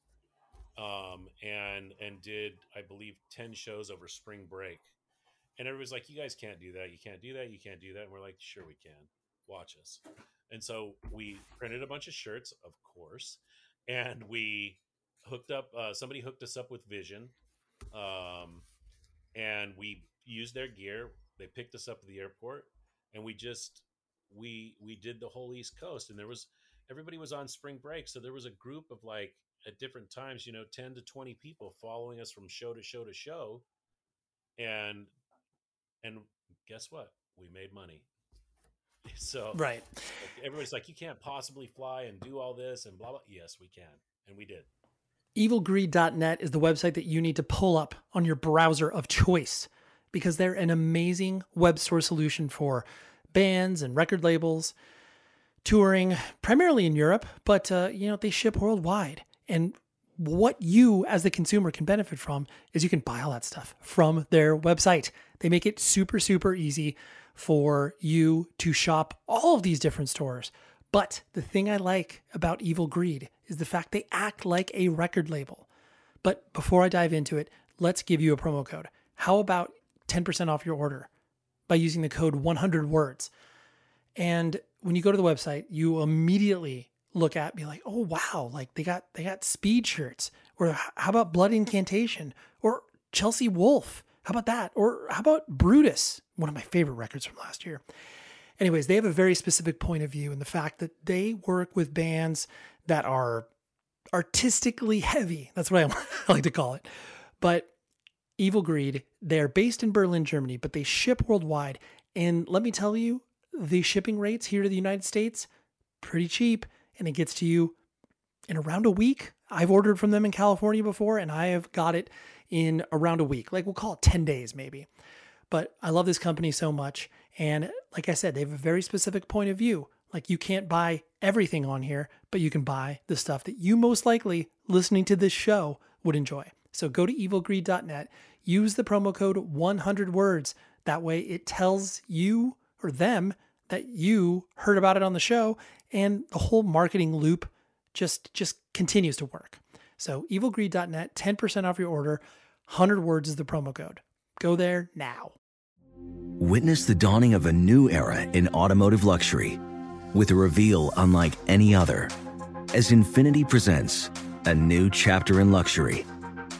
um and and did I believe ten shows over spring break, and everybody's like, you guys can't do that, you can't do that, you can't do that. And we're like, sure we can, watch us. And so we printed a bunch of shirts, of course, and we hooked up uh somebody hooked us up with Vision, um and we used their gear. They picked us up at the airport, and we just we we did the whole East Coast. And there was everybody was on spring break, so there was a group of, like, at different times, you know, ten to twenty people following us from show to show to show. And, and guess what? We made money. So, right. Like, everybody's like, you can't possibly fly and do all this and blah, blah. Yes, we can. And we did. evil greed dot net is the website that you need to pull up on your browser of choice, because they're an amazing web store solution for bands and record labels touring primarily in Europe, but, uh, you know, they ship worldwide. And what you as the consumer can benefit from is you can buy all that stuff from their website. They make it super, super easy for you to shop all of these different stores. But the thing I like about Evil Greed is the fact they act like a record label. But before I dive into it, let's give you a promo code. How about ten percent off your order by using the code one hundred words? And when you go to the website, you immediately look at me like, oh, wow, like they got they got Speed shirts, or how about Blood Incantation, or Chelsea Wolfe? How about that? Or how about Brutus? One of my favorite records from last year. Anyways, they have a very specific point of view, and the fact that they work with bands that are artistically heavy. That's what I like to call it. But Evil Greed, they're based in Berlin, Germany, but they ship worldwide. And let me tell you, the shipping rates here to the United States, pretty cheap, and it gets to you in around a week. I've ordered from them in California before, and I have got it in around a week. Like, we'll call it ten days maybe. But I love this company so much. And like I said, they have a very specific point of view. Like, you can't buy everything on here, but you can buy the stuff that you most likely, listening to this show, would enjoy. So go to evil greed dot net, use the promo code one hundred words. That way it tells you or them that you heard about it on the show, and the whole marketing loop just, just continues to work. So evil greed dot net, ten percent off your order, one hundred words is the promo code. Go there now. Witness the dawning of a new era in automotive luxury with a reveal unlike any other, as Infinity presents a new chapter in luxury,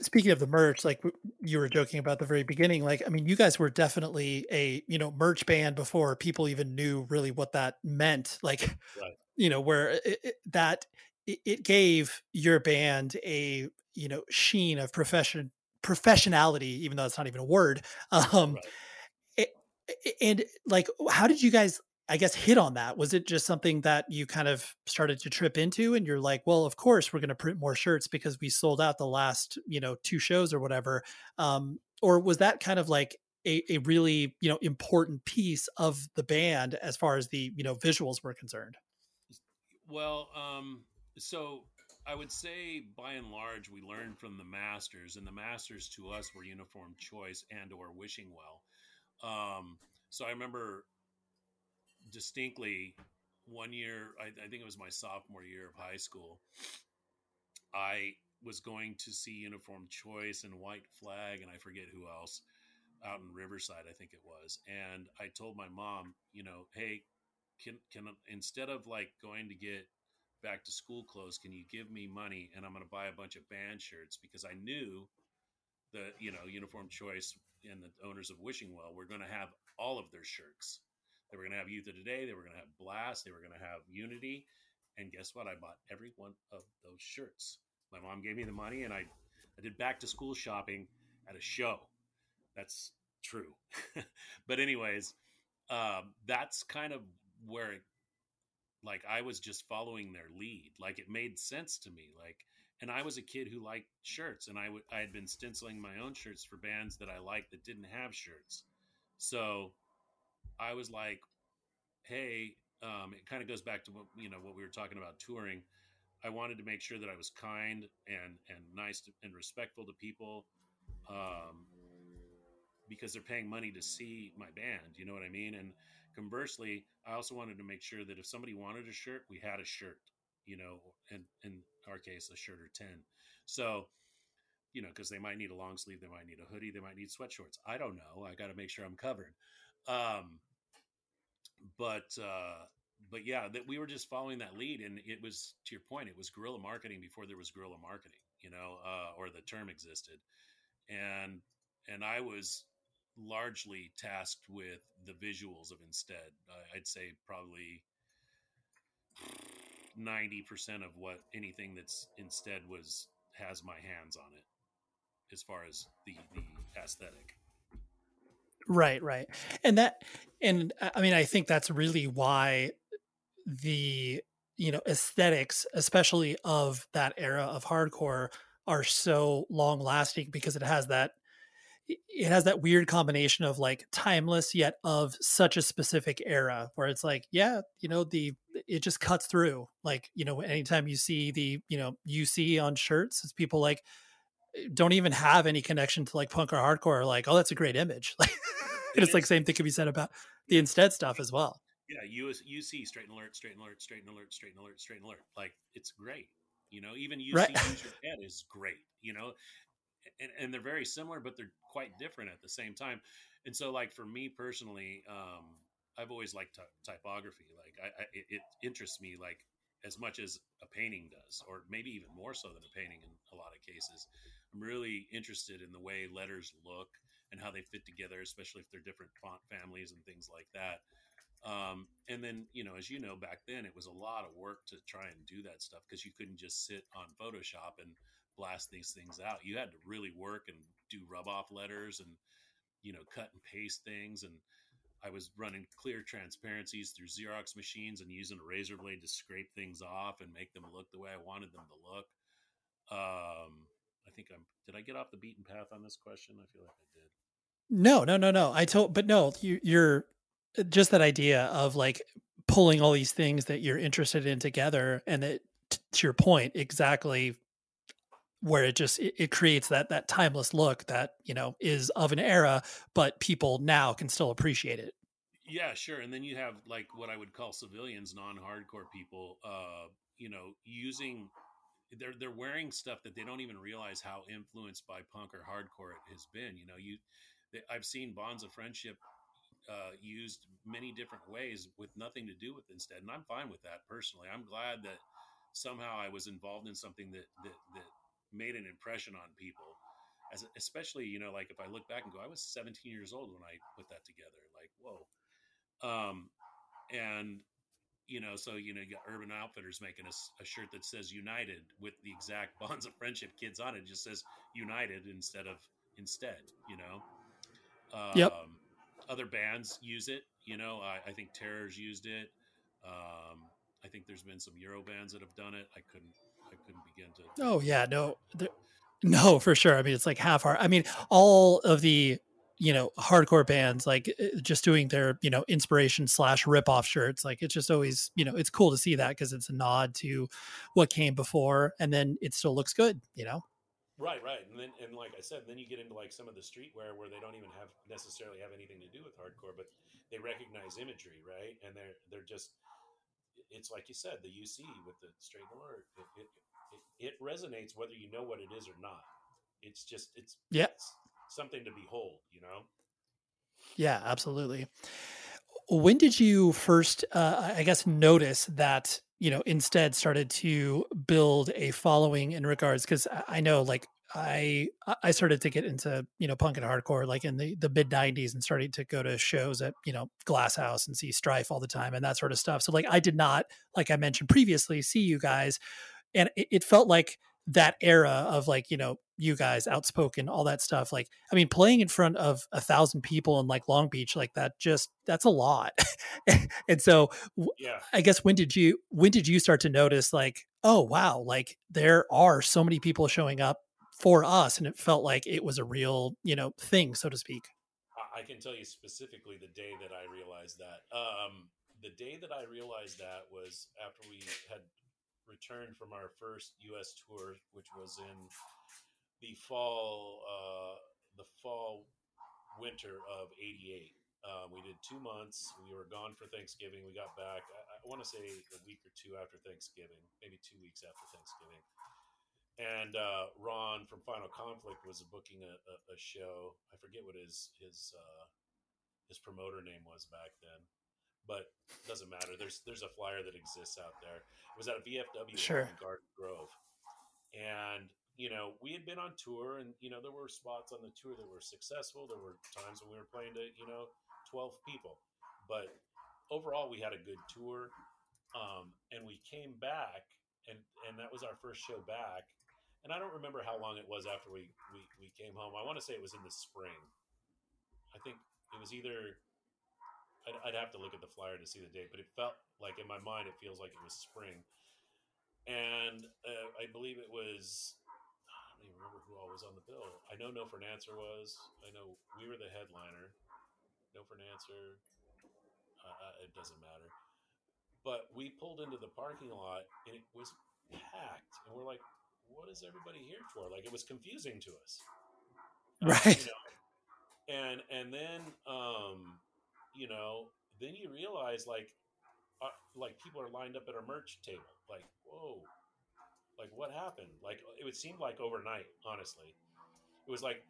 Speaking of the merch, like you were joking about at the very beginning, like, I mean, you guys were definitely a, you know, merch band before people even knew really what that meant. Like, right. you know, where it, it, that it, it gave your band a, you know, sheen of profession, professionality, even though it's not even a word. Um, right. it, it, and like, how did you guys, I guess, hit on that? Was it just something that you kind of started to trip into and you're like, well, of course we're going to print more shirts because we sold out the last, you know, two shows or whatever. Um, or was that kind of like a, a really, you know, important piece of the band as far as the, you know, visuals were concerned? Well, um, so I would say by and large, we learned from the masters, and the masters to us were Uniform Choice and or Wishing Well. Um, so I remember distinctly one year, I, I think it was my sophomore year of high school, I was going to see Uniform Choice and White Flag, and I forget who else, out in Riverside, I think it was. And I told my mom, you know, hey, can can instead of like going to get back to school clothes, can you give me money and I'm going to buy a bunch of band shirts, because I knew that, you know, Uniform Choice and the owners of Wishing Well were going to have all of their shirts. They were going to have Youth of the Day. They were going to have Blast. They were going to have Unity. And guess what? I bought every one of those shirts. My mom gave me the money, and I, I did back to school shopping at a show. That's true. But anyways, uh, that's kind of where it, like, I was just following their lead. Like, it made sense to me. Like, and I was a kid who liked shirts, and I, w- I had been stenciling my own shirts for bands that I liked that didn't have shirts. So I was like, hey, um, it kind of goes back to what, you know, what we were talking about touring. I wanted to make sure that I was kind and, and nice to, and respectful to people, um, because they're paying money to see my band. You know what I mean? And conversely, I also wanted to make sure that if somebody wanted a shirt, we had a shirt, you know, and in our case, a shirt or ten. So, you know, cause they might need a long sleeve. They might need a hoodie. They might need sweatshorts. I don't know. I got to make sure I'm covered. Um, but, uh, but yeah, that we were just following that lead, and it was, to your point, it was guerrilla marketing before there was guerrilla marketing, you know, uh, or the term existed. And, and I was largely tasked with the visuals of Insted. Uh, I'd say probably ninety percent of what anything that's Insted was, has my hands on it as far as the, the aesthetic. Right, right. And that, and I mean, I think that's really why the, you know, aesthetics, especially of that era of hardcore, are so long lasting, because it has that, it has that weird combination of like timeless yet of such a specific era, where it's like, yeah, you know, the, it just cuts through. Like, you know, anytime you see the, you know, U C on shirts, it's people like, don't even have any connection to like punk or hardcore, like, oh, that's a great image. Like, it's like same thing could be said about the Insted stuff as well. Yeah, U C, straighten alert, straighten alert, straighten alert, straighten alert, straighten alert. Like, it's great. You know, even U C, right. Use Your Head is great, you know, and, and they're very similar, but they're quite different at the same time. And so like for me personally, um, I've always liked t- typography. Like I, I it, it interests me like as much as a painting does, or maybe even more so than a painting in a lot of cases. I'm really interested in the way letters look and how they fit together, especially if they're different font families and things like that. Um, and then, you know, as you know, back then it was a lot of work to try and do that stuff, because you couldn't just sit on Photoshop and blast these things out. You had to really work and do rub off letters and, you know, cut and paste things. And I was running clear transparencies through Xerox machines and using a razor blade to scrape things off and make them look the way I wanted them to look. Um, I think I'm, did I get off the beaten path on this question? I feel like I did. No, no, no, no. I told, but no, you, you're just that idea of like pulling all these things that you're interested in together. And it, to your point, exactly where it just, it, it creates that, that timeless look that, you know, is of an era, but people now can still appreciate it. Yeah, sure. And then you have like what I would call civilians, non-hardcore people, uh, you know, using, they're, they're wearing stuff that they don't even realize how influenced by punk or hardcore it has been. You know, you, they, I've seen Bonds of Friendship uh, used many different ways with nothing to do with Insted. And I'm fine with that personally. I'm glad that somehow I was involved in something that, that, that made an impression on people. As especially, you know, like if I look back and go, I was seventeen years old when I put that together, like, whoa. Um, and, you know, so, you know, you got Urban Outfitters making a, a shirt that says United with the exact Bonds of Friendship kids on it. It just says United instead of Insted, you know, um, yep. Other bands use it, you know, I, I think Terror's used it. Um, I think there's been some Euro bands that have done it. I couldn't, I couldn't begin to. Oh yeah, no, there, no, for sure. I mean, it's like half hard. I mean, all of the, you know, hardcore bands, like just doing their, you know, inspiration slash ripoff shirts. Like it's just always, you know, it's cool to see that because it's a nod to what came before and then it still looks good, you know? Right. Right. And then, and like I said, then you get into like some of the streetwear where they don't even have necessarily have anything to do with hardcore, but they recognize imagery. Right. And they're, they're just, it's like you said, the U C with the straight alert, it, it, it, it resonates whether you know what it is or not. It's just, it's, yeah. It's, something to behold, you know? Yeah, absolutely. When did you first, uh, I guess, notice that, you know, Insted started to build a following in regards? Because I know, like, I I started to get into, you know, punk and hardcore, like in the, the mid nineties and started to go to shows at, you know, Glass House and see Strife all the time and that sort of stuff. So, like, I did not, like I mentioned previously, see you guys. And it, it felt like that era of, like, you know, you guys, Outspoken, all that stuff. Like, I mean, playing in front of a thousand people in like Long Beach, like that, just, that's a lot. And so yeah. I guess, when did you, when did you start to notice like, oh, wow, like there are so many people showing up for us. And it felt like it was a real, you know, thing, so to speak. I can tell you specifically the day that I realized that, um, the day that I realized that was after we had returned from our first U S tour, which was in the fall, uh, the fall winter of eighty-eight. Uh, we did two months. We were gone for Thanksgiving. We got back, I, I want to say a week or two after Thanksgiving, maybe two weeks after Thanksgiving. And uh, Ron from Final Conflict was booking a, a, a show. I forget what his his uh, his promoter name was back then, but it doesn't matter. There's there's a flyer that exists out there. It was at a V F W sure. in Garden Grove, and you know, we had been on tour and, you know, there were spots on the tour that were successful. There were times when we were playing to, you know, twelve people. But overall, we had a good tour. Um, and we came back, and, and that was our first show back. And I don't remember how long it was after we, we, we came home. I want to say it was in the spring. I think it was either, I'd, I'd have to look at the flyer to see the date, but it felt like, in my mind, it feels like it was spring. And uh, I believe it was... I remember who all was on the bill. I know No for an Answer was. I know we were the headliner. No for an Answer. Uh, it doesn't matter. But we pulled into the parking lot and it was packed. And we're like, what is everybody here for? Like, it was confusing to us. Right. Um, you know, and and then, um, you know, then you realize, like, uh, like people are lined up at our merch table. Like, whoa. Like, what happened? Like, it would seem like overnight, honestly. It was like,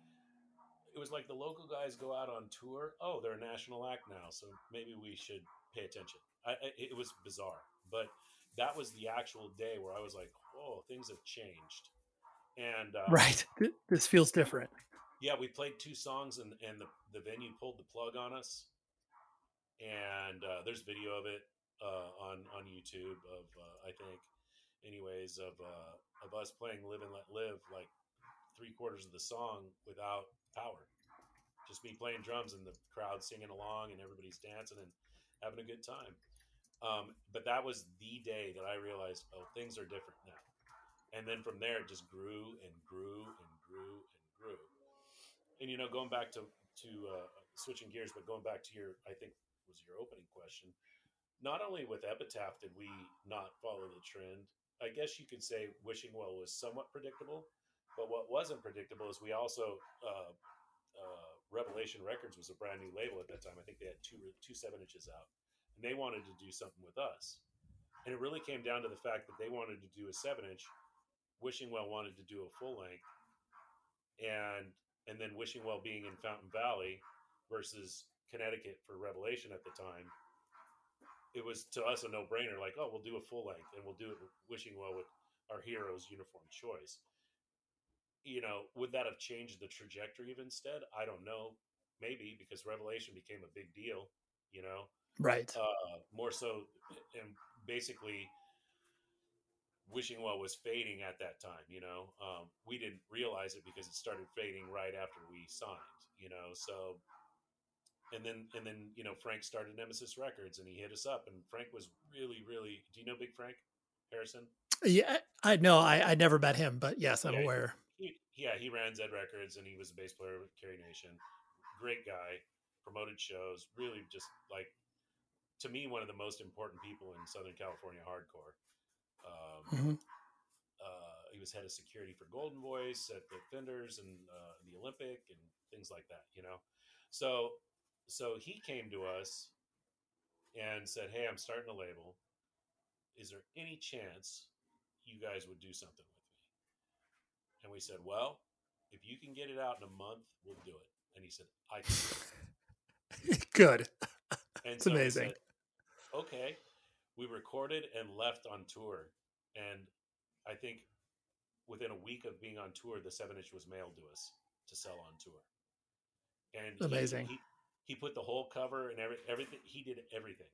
it was like the local guys go out on tour. Oh, they're a national act now, so maybe we should pay attention. I, it was bizarre, but that was the actual day where I was like, oh, things have changed. And uh, right. This feels different. Yeah. We played two songs and, and the, the venue pulled the plug on us. And uh, there's video of it uh, on, on YouTube of, uh, I think, anyways, of uh, of us playing Live and Let Live, like three quarters of the song without power, just me playing drums and the crowd singing along and everybody's dancing and having a good time. Um, but that was the day that I realized, oh, things are different now. And then from there, it just grew and grew and grew and grew. And, you know, going back to, to uh, switching gears, but going back to your, I think was your opening question, not only with Epitaph did we not follow the trend, I guess you could say Wishing Well was somewhat predictable, But what wasn't predictable is we also uh, uh, Revelation Records was a brand new label at that time. I think they had two two seven inches out, and they wanted to do something with us. And it really came down to the fact that they wanted to do a seven inch. Wishing Well wanted to do a full length, and and then Wishing Well being in Fountain Valley versus Connecticut for Revelation at the time, it was to us a no brainer. Like, oh, we'll do a full length, and we'll do it with Wishing Well with our heroes, Uniform Choice. You know, would that have changed the trajectory of Insted? I don't know. Maybe, because Revelation became a big deal, you know? Right. Uh, more so, and basically Wishing Well was fading at that time, you know? Um, we didn't realize it because it started fading right after we signed, you know? So, and then, and then, you know, Frank started Nemesis Records and he hit us up, and Frank was really, really, do you know Big Frank Harrison? Yeah, I know. I, I never met him, but yes, I'm yeah, aware. He, yeah, he ran Zed Records, and he was a bass player with Carrie Nation. Great guy, promoted shows, really just like, to me, one of the most important people in Southern California hardcore. Um, mm-hmm. uh, he was head of security for Golden Voice at the Fenders and uh, the Olympic and things like that, you know? So, so he came to us and said, hey, I'm starting a label. Is there any chance you guys would do something with me? And we said, well, if you can get it out in a month, we'll do it. And he said, I can. Good. It's so amazing. Said, okay. We recorded and left on tour. And I think within a week of being on tour, the seven inch was mailed to us to sell on tour. And amazing. He, he, he put the whole cover and every, everything. He did everything.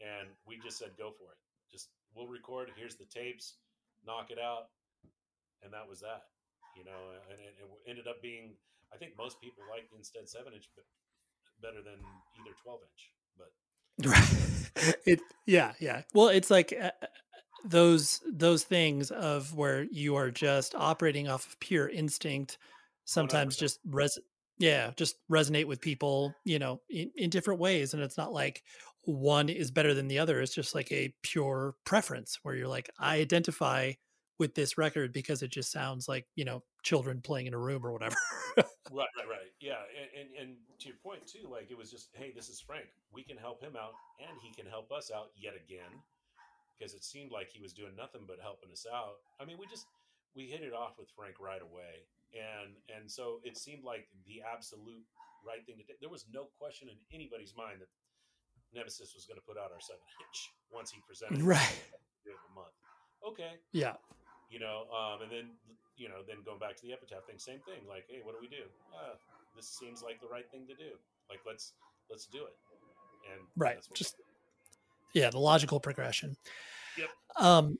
And we just said, go for it. Just, we'll record. Here's the tapes, knock it out. And that was that, you know, and it, it ended up being, I think most people liked Insted seven inch better than either twelve inch, but right. It, yeah, yeah. Well, it's like uh, those those things of where you are just operating off of pure instinct. Sometimes one hundred percent. just res, yeah, just resonate with people, you know, in, in different ways. And it's not like one is better than the other. It's just like a pure preference where you're like, I identify with this record because it just sounds like, you know, children playing in a room or whatever. Right, right, right. Yeah. And, and, and to your point too, like it was just, hey, this is Frank. We can help him out and he can help us out yet again, because it seemed like he was doing nothing but helping us out. I mean, we just, we hit it off with Frank right away. And, and so it seemed like the absolute right thing to do. There was no question in anybody's mind that Nemesis was going to put out our seven inch once he presented right. it a month. Okay. Yeah. You know, um, and then, you know, then going back to the Epitaph thing, same thing. Like, hey, what do we do? Uh, this seems like the right thing to do. Like, let's, let's do it. And right. That's what Just, yeah. The logical progression. Yep. Um,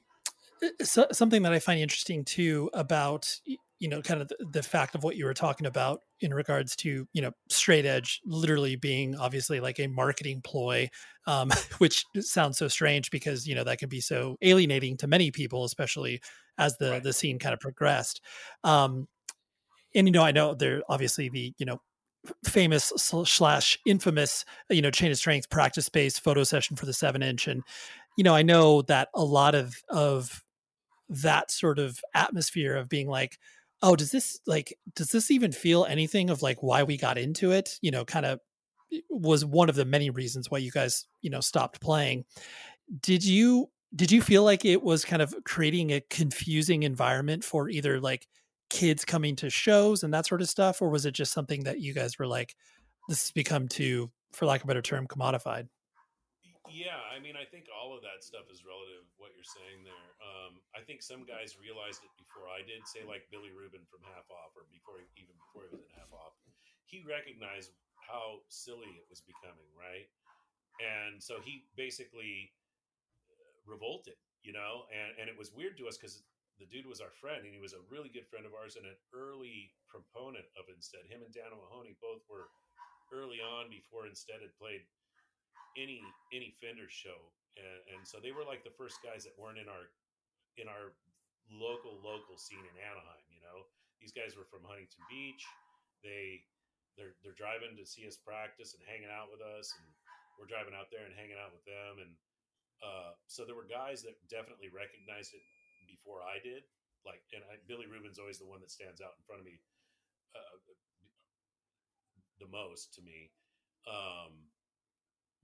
so, something that I find interesting too about, you know, kind of the, the fact of what you were talking about in regards to, you know, straight edge literally being obviously like a marketing ploy, um, which sounds so strange because, you know, that can be so alienating to many people, especially as the, right. the scene kind of progressed. Um, and, you know, I know there obviously the, you know, famous slash infamous, you know, chain of strength practice space photo session for the seven inch. And, you know, I know that a lot of, of that sort of atmosphere of being like, oh, does this like, does this even feel anything of like why we got into it? You know, kind of was one of the many reasons why you guys, you know, stopped playing. Did you, did you feel like it was kind of creating a confusing environment for either like kids coming to shows and that sort of stuff? Or was it just something that you guys were like, this has become too, for lack of a better term, commodified? Yeah, I mean, I think all of that stuff is relative, what you're saying there. Um, I think some guys realized it before I did, say like Billy Rubin from Half Off, or before he, even before he was in Half Off, he recognized how silly it was becoming, right? And so he basically revolted, you know, and, and it was weird to us because the dude was our friend, and he was a really good friend of ours and an early proponent of Insted. Him and Dan O'Mahony both were early on before Insted had played any any Fender show, and, and so they were like the first guys that weren't in our in our local local scene in Anaheim. You know, these guys were from Huntington Beach. They they're they're driving to see us practice and hanging out with us, and we're driving out there and hanging out with them. And uh, so there were guys that definitely recognized it before I did, like, and I, Billy Rubin's always the one that stands out in front of me uh, the most to me. Um,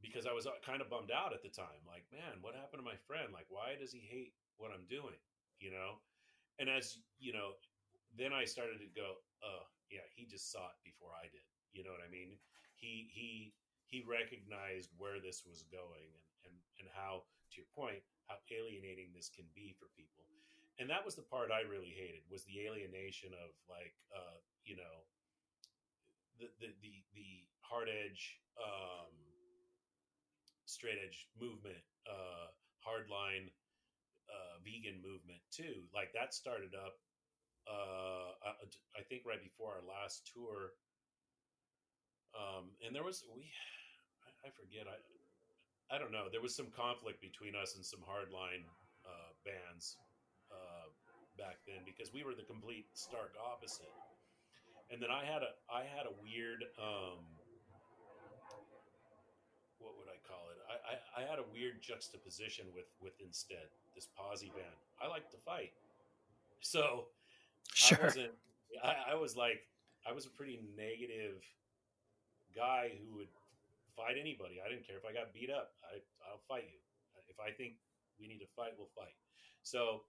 because I was kind of bummed out at the time. Like, man, what happened to my friend? Like, why does he hate what I'm doing? You know? And as, you know, then I started to go, oh yeah, he just saw it before I did. You know what I mean? He, he, he recognized where this was going and, and, and how, to your point, how alienating this can be for people. And that was the part I really hated, was the alienation of like, uh, you know, the, the, the, the hard edge, um, straight edge movement, uh, hardline, uh, vegan movement too. Like that started up, uh, I, I think right before our last tour. Um, and there was, we, I, I forget, I, I don't know. There was some conflict between us and some hardline, uh, bands, uh, back then, because we were the complete stark opposite. And then I had a, I had a weird, um, what would I call it? I, I, I had a weird juxtaposition with, with Insted, this posse band. I like to fight. So sure. I wasn't, I, I was like, I was a pretty negative guy who would fight anybody. I didn't care if I got beat up. I, I'll fight you. If I think we need to fight, we'll fight. So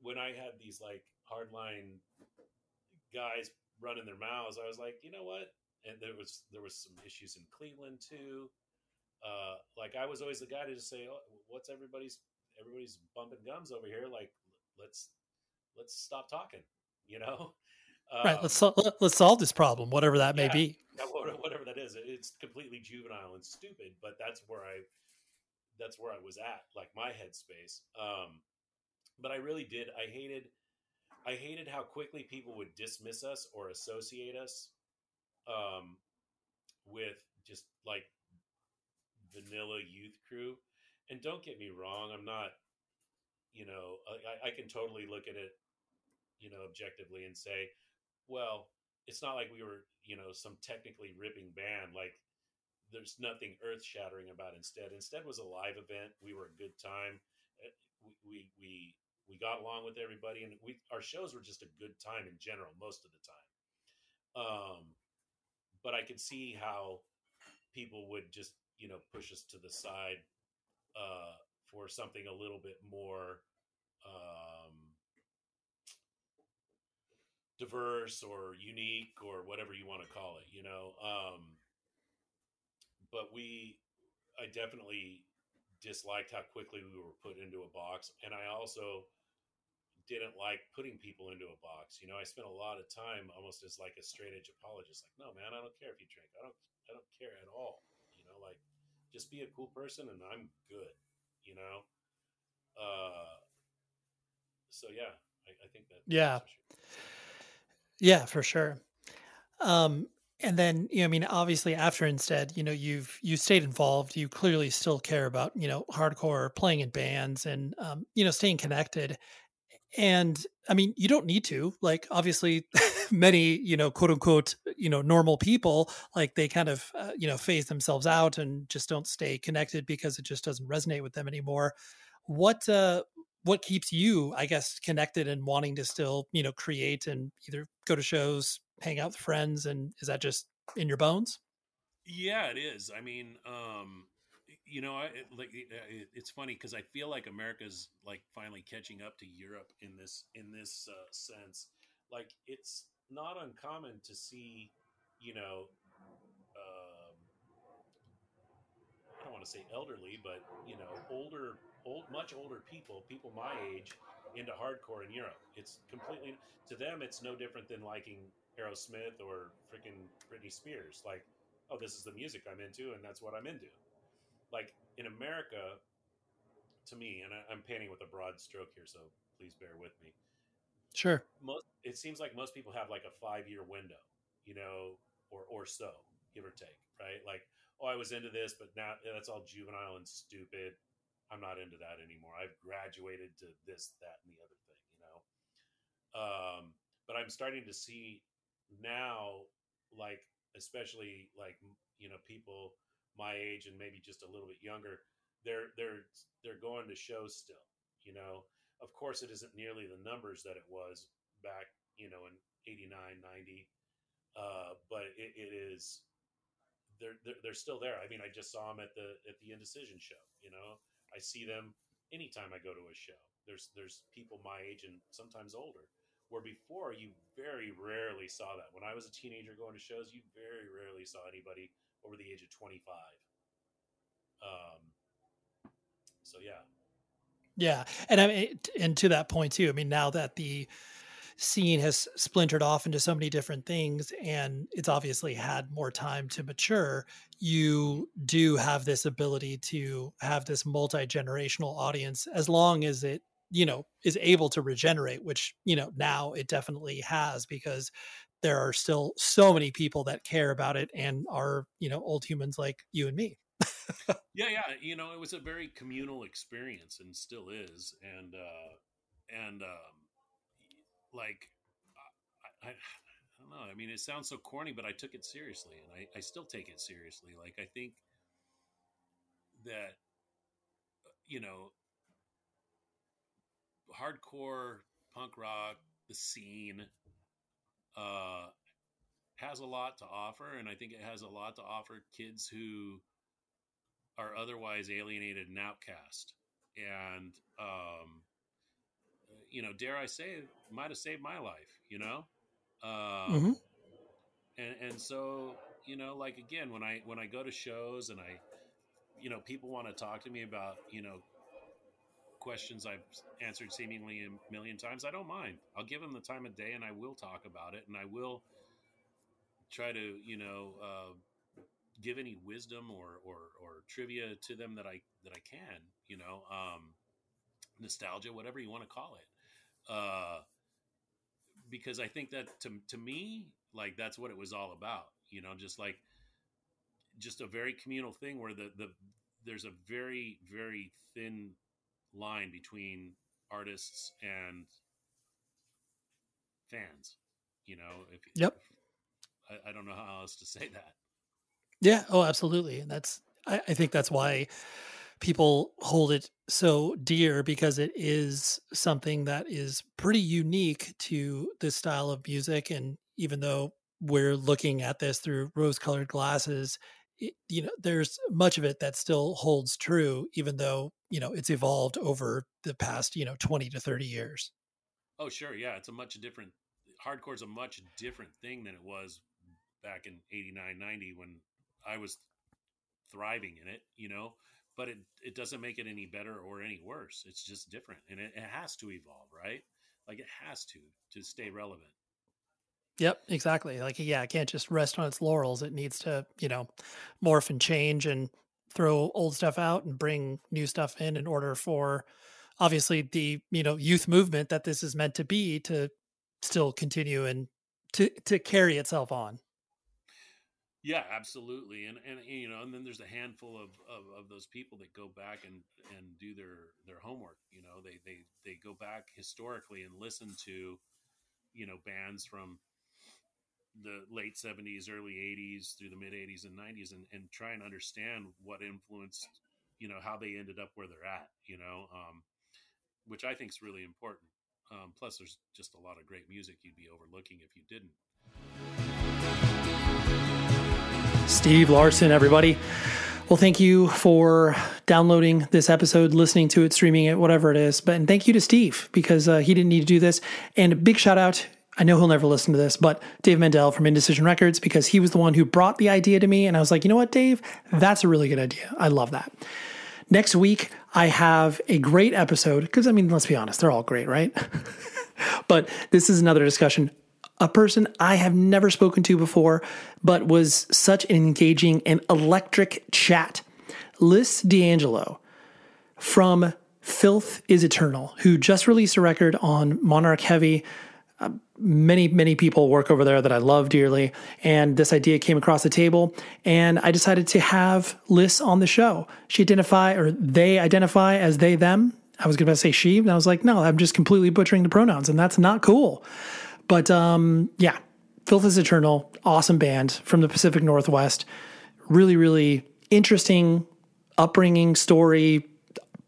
when I had these like hardline guys running their mouths, I was like, you know what? And there was, there was some issues in Cleveland too. Uh, like I was always the guy to just say, oh, what's everybody's, everybody's bumping gums over here. Like let's, let's stop talking, you know? Um, right. Let's, sol- let's solve this problem, whatever that yeah, may be. Yeah, whatever that is. It's completely juvenile and stupid, but that's where I, that's where I was at, like my headspace. Um, but I really did. I hated, I hated how quickly people would dismiss us or associate us, um, with just like vanilla youth crew. And don't get me wrong. I'm not, you know, I, I can totally look at it, you know, objectively and say, well, it's not like we were, you know, some technically ripping band. Like there's nothing earth shattering about Insted. Insted was a live event. We were a good time. We, we, we, we got along with everybody, and we, our shows were just a good time in general, most of the time. Um, but I could see how people would just, you know, push us to the side, uh, for something a little bit more, um, diverse or unique or whatever you want to call it, you know? Um, but we, I definitely disliked how quickly we were put into a box. And I also didn't like putting people into a box. You know, I spent a lot of time almost as like a straight edge apologist, like, no, man, I don't care if you drink. I don't, I don't care at all. You know, like just be a cool person and I'm good, you know? Uh, so yeah, I, I think that. Yeah. Yeah, for sure. Um, and then, you know, I mean, obviously after Insted, you know, you've, you stayed involved, you clearly still care about, you know, hardcore, playing in bands and, um, you know, staying connected. And I mean, you don't need to, like, obviously many, you know, quote unquote, you know, normal people, like they kind of, uh, you know, phase themselves out and just don't stay connected because it just doesn't resonate with them anymore. What, uh, What keeps you, I guess, connected and wanting to still, you know, create and either go to shows, hang out with friends? And is that just in your bones? Yeah, it is. I mean, um, you know, I, it, like, it, it's funny because I feel like America's like finally catching up to Europe in this, in this uh, sense. Like it's not uncommon to see, you know, um, I don't want to say elderly, but, you know, older Old, much older people, people my age, into hardcore in Europe. It's completely, to them, it's no different than liking Aerosmith or freaking Britney Spears. Like, oh, this is the music I'm into, and that's what I'm into. Like, in America, to me, and I, I'm painting with a broad stroke here, so please bear with me. Sure. Most, it seems like most people have like a five-year window, you know, or or so, give or take, right? Like, oh, I was into this, but now that's all juvenile and stupid. I'm not into that anymore. I've graduated to this, that, and the other thing, you know? Um, but I'm starting to see now, like, especially like, you know, people my age and maybe just a little bit younger, they're, they're, they're going to shows still, you know? Of course, it isn't nearly the numbers that it was back, you know, in eighty-nine, ninety. Uh, but it, it is, they're, they're, they're still there. I mean, I just saw them at the, at the Indecision show, you know, I see them anytime I go to a show. There's, there's people my age and sometimes older, where before you very rarely saw that. When I was a teenager going to shows, you very rarely saw anybody over the age of twenty-five. Um, so yeah. Yeah. And I mean, and to that point too, I mean, now that the scene has splintered off into so many different things and it's obviously had more time to mature, you do have this ability to have this multi-generational audience as long as it, you know, is able to regenerate, which, you know, now it definitely has, because there are still so many people that care about it and are, you know, old humans like you and me. Yeah. Yeah. You know, it was a very communal experience and still is. And, uh, and, um, like, I, I, I don't know. I mean, it sounds so corny, but I took it seriously, and I, I still take it seriously. Like, I think that, you know, hardcore punk rock, the scene, uh, has a lot to offer. And I think it has a lot to offer kids who are otherwise alienated and outcast. And, um, you know, dare I say, might have saved my life, you know? Um, mm-hmm. and, and so, you know, like, again, when I, when I go to shows and I, you know, people want to talk to me about, you know, questions I've answered seemingly a million times, I don't mind. I'll give them the time of day, and I will talk about it, and I will try to, you know, uh, give any wisdom or, or, or trivia to them that I, that I can, you know, um, nostalgia, whatever you want to call it. Uh, because I think that to, to me, like, that's what it was all about, you know, just like, just a very communal thing where the, the, there's a very, very thin line between artists and fans, you know, if, yep. if, I, I don't know how else to say that. Yeah. Oh, absolutely. And that's, I, I think that's why people hold it so dear, because it is something that is pretty unique to this style of music. And even though we're looking at this through rose-colored glasses, it, you know, there's much of it that still holds true, even though, you know, it's evolved over the past, you know, twenty to thirty years. Oh, sure. Yeah. It's a much different, hardcore is a much different thing than it was back in eighty-nine, ninety when I was thriving in it, you know, but it, it doesn't make it any better or any worse. It's just different, and it, it has to evolve, right? Like, it has to, to stay relevant. Yep, exactly. Like, yeah, it can't just rest on its laurels. It needs to, you know, morph and change and throw old stuff out and bring new stuff in, in order for, obviously, the, you know, youth movement that this is meant to be to still continue and to, to carry itself on. Yeah, absolutely. And, and, you know, and then there's a handful of, of, of those people that go back and, and do their, their homework. You know, they, they, they go back historically and listen to, you know, bands from the late seventies, early eighties through the mid eighties and nineties, and, and try and understand what influenced, you know, how they ended up where they're at, you know, um, which I think is really important. Um, plus, there's just a lot of great music you'd be overlooking if you didn't. Steve Larson, everybody. Well, thank you for downloading this episode, listening to it, streaming it, whatever it is. But and thank you to Steve, because uh, he didn't need to do this. And a big shout out, I know he'll never listen to this, but Dave Mendel from Indecision Records, because he was the one who brought the idea to me. And I was like, you know what, Dave, that's a really good idea. I love that. Next week, I have a great episode, because, I mean, let's be honest, they're all great, right? But this is another discussion. A person I have never spoken to before, but was such an engaging and electric chat. Liz D'Angelo from Filth is Eternal, who just released a record on Monarch Heavy. Uh, many, many people work over there that I love dearly. And this idea came across the table, and I decided to have Liz on the show. She identify, or they identify as they, them. I was going to say she, and I was like, no, I'm just completely butchering the pronouns, and that's not cool. But, um, yeah, Filth is Eternal, awesome band from the Pacific Northwest. Really, really interesting upbringing story,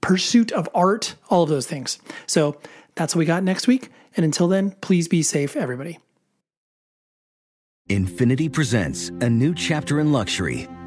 pursuit of art, all of those things. So that's what we got next week. And until then, please be safe, everybody. Infinity presents a new chapter in luxury.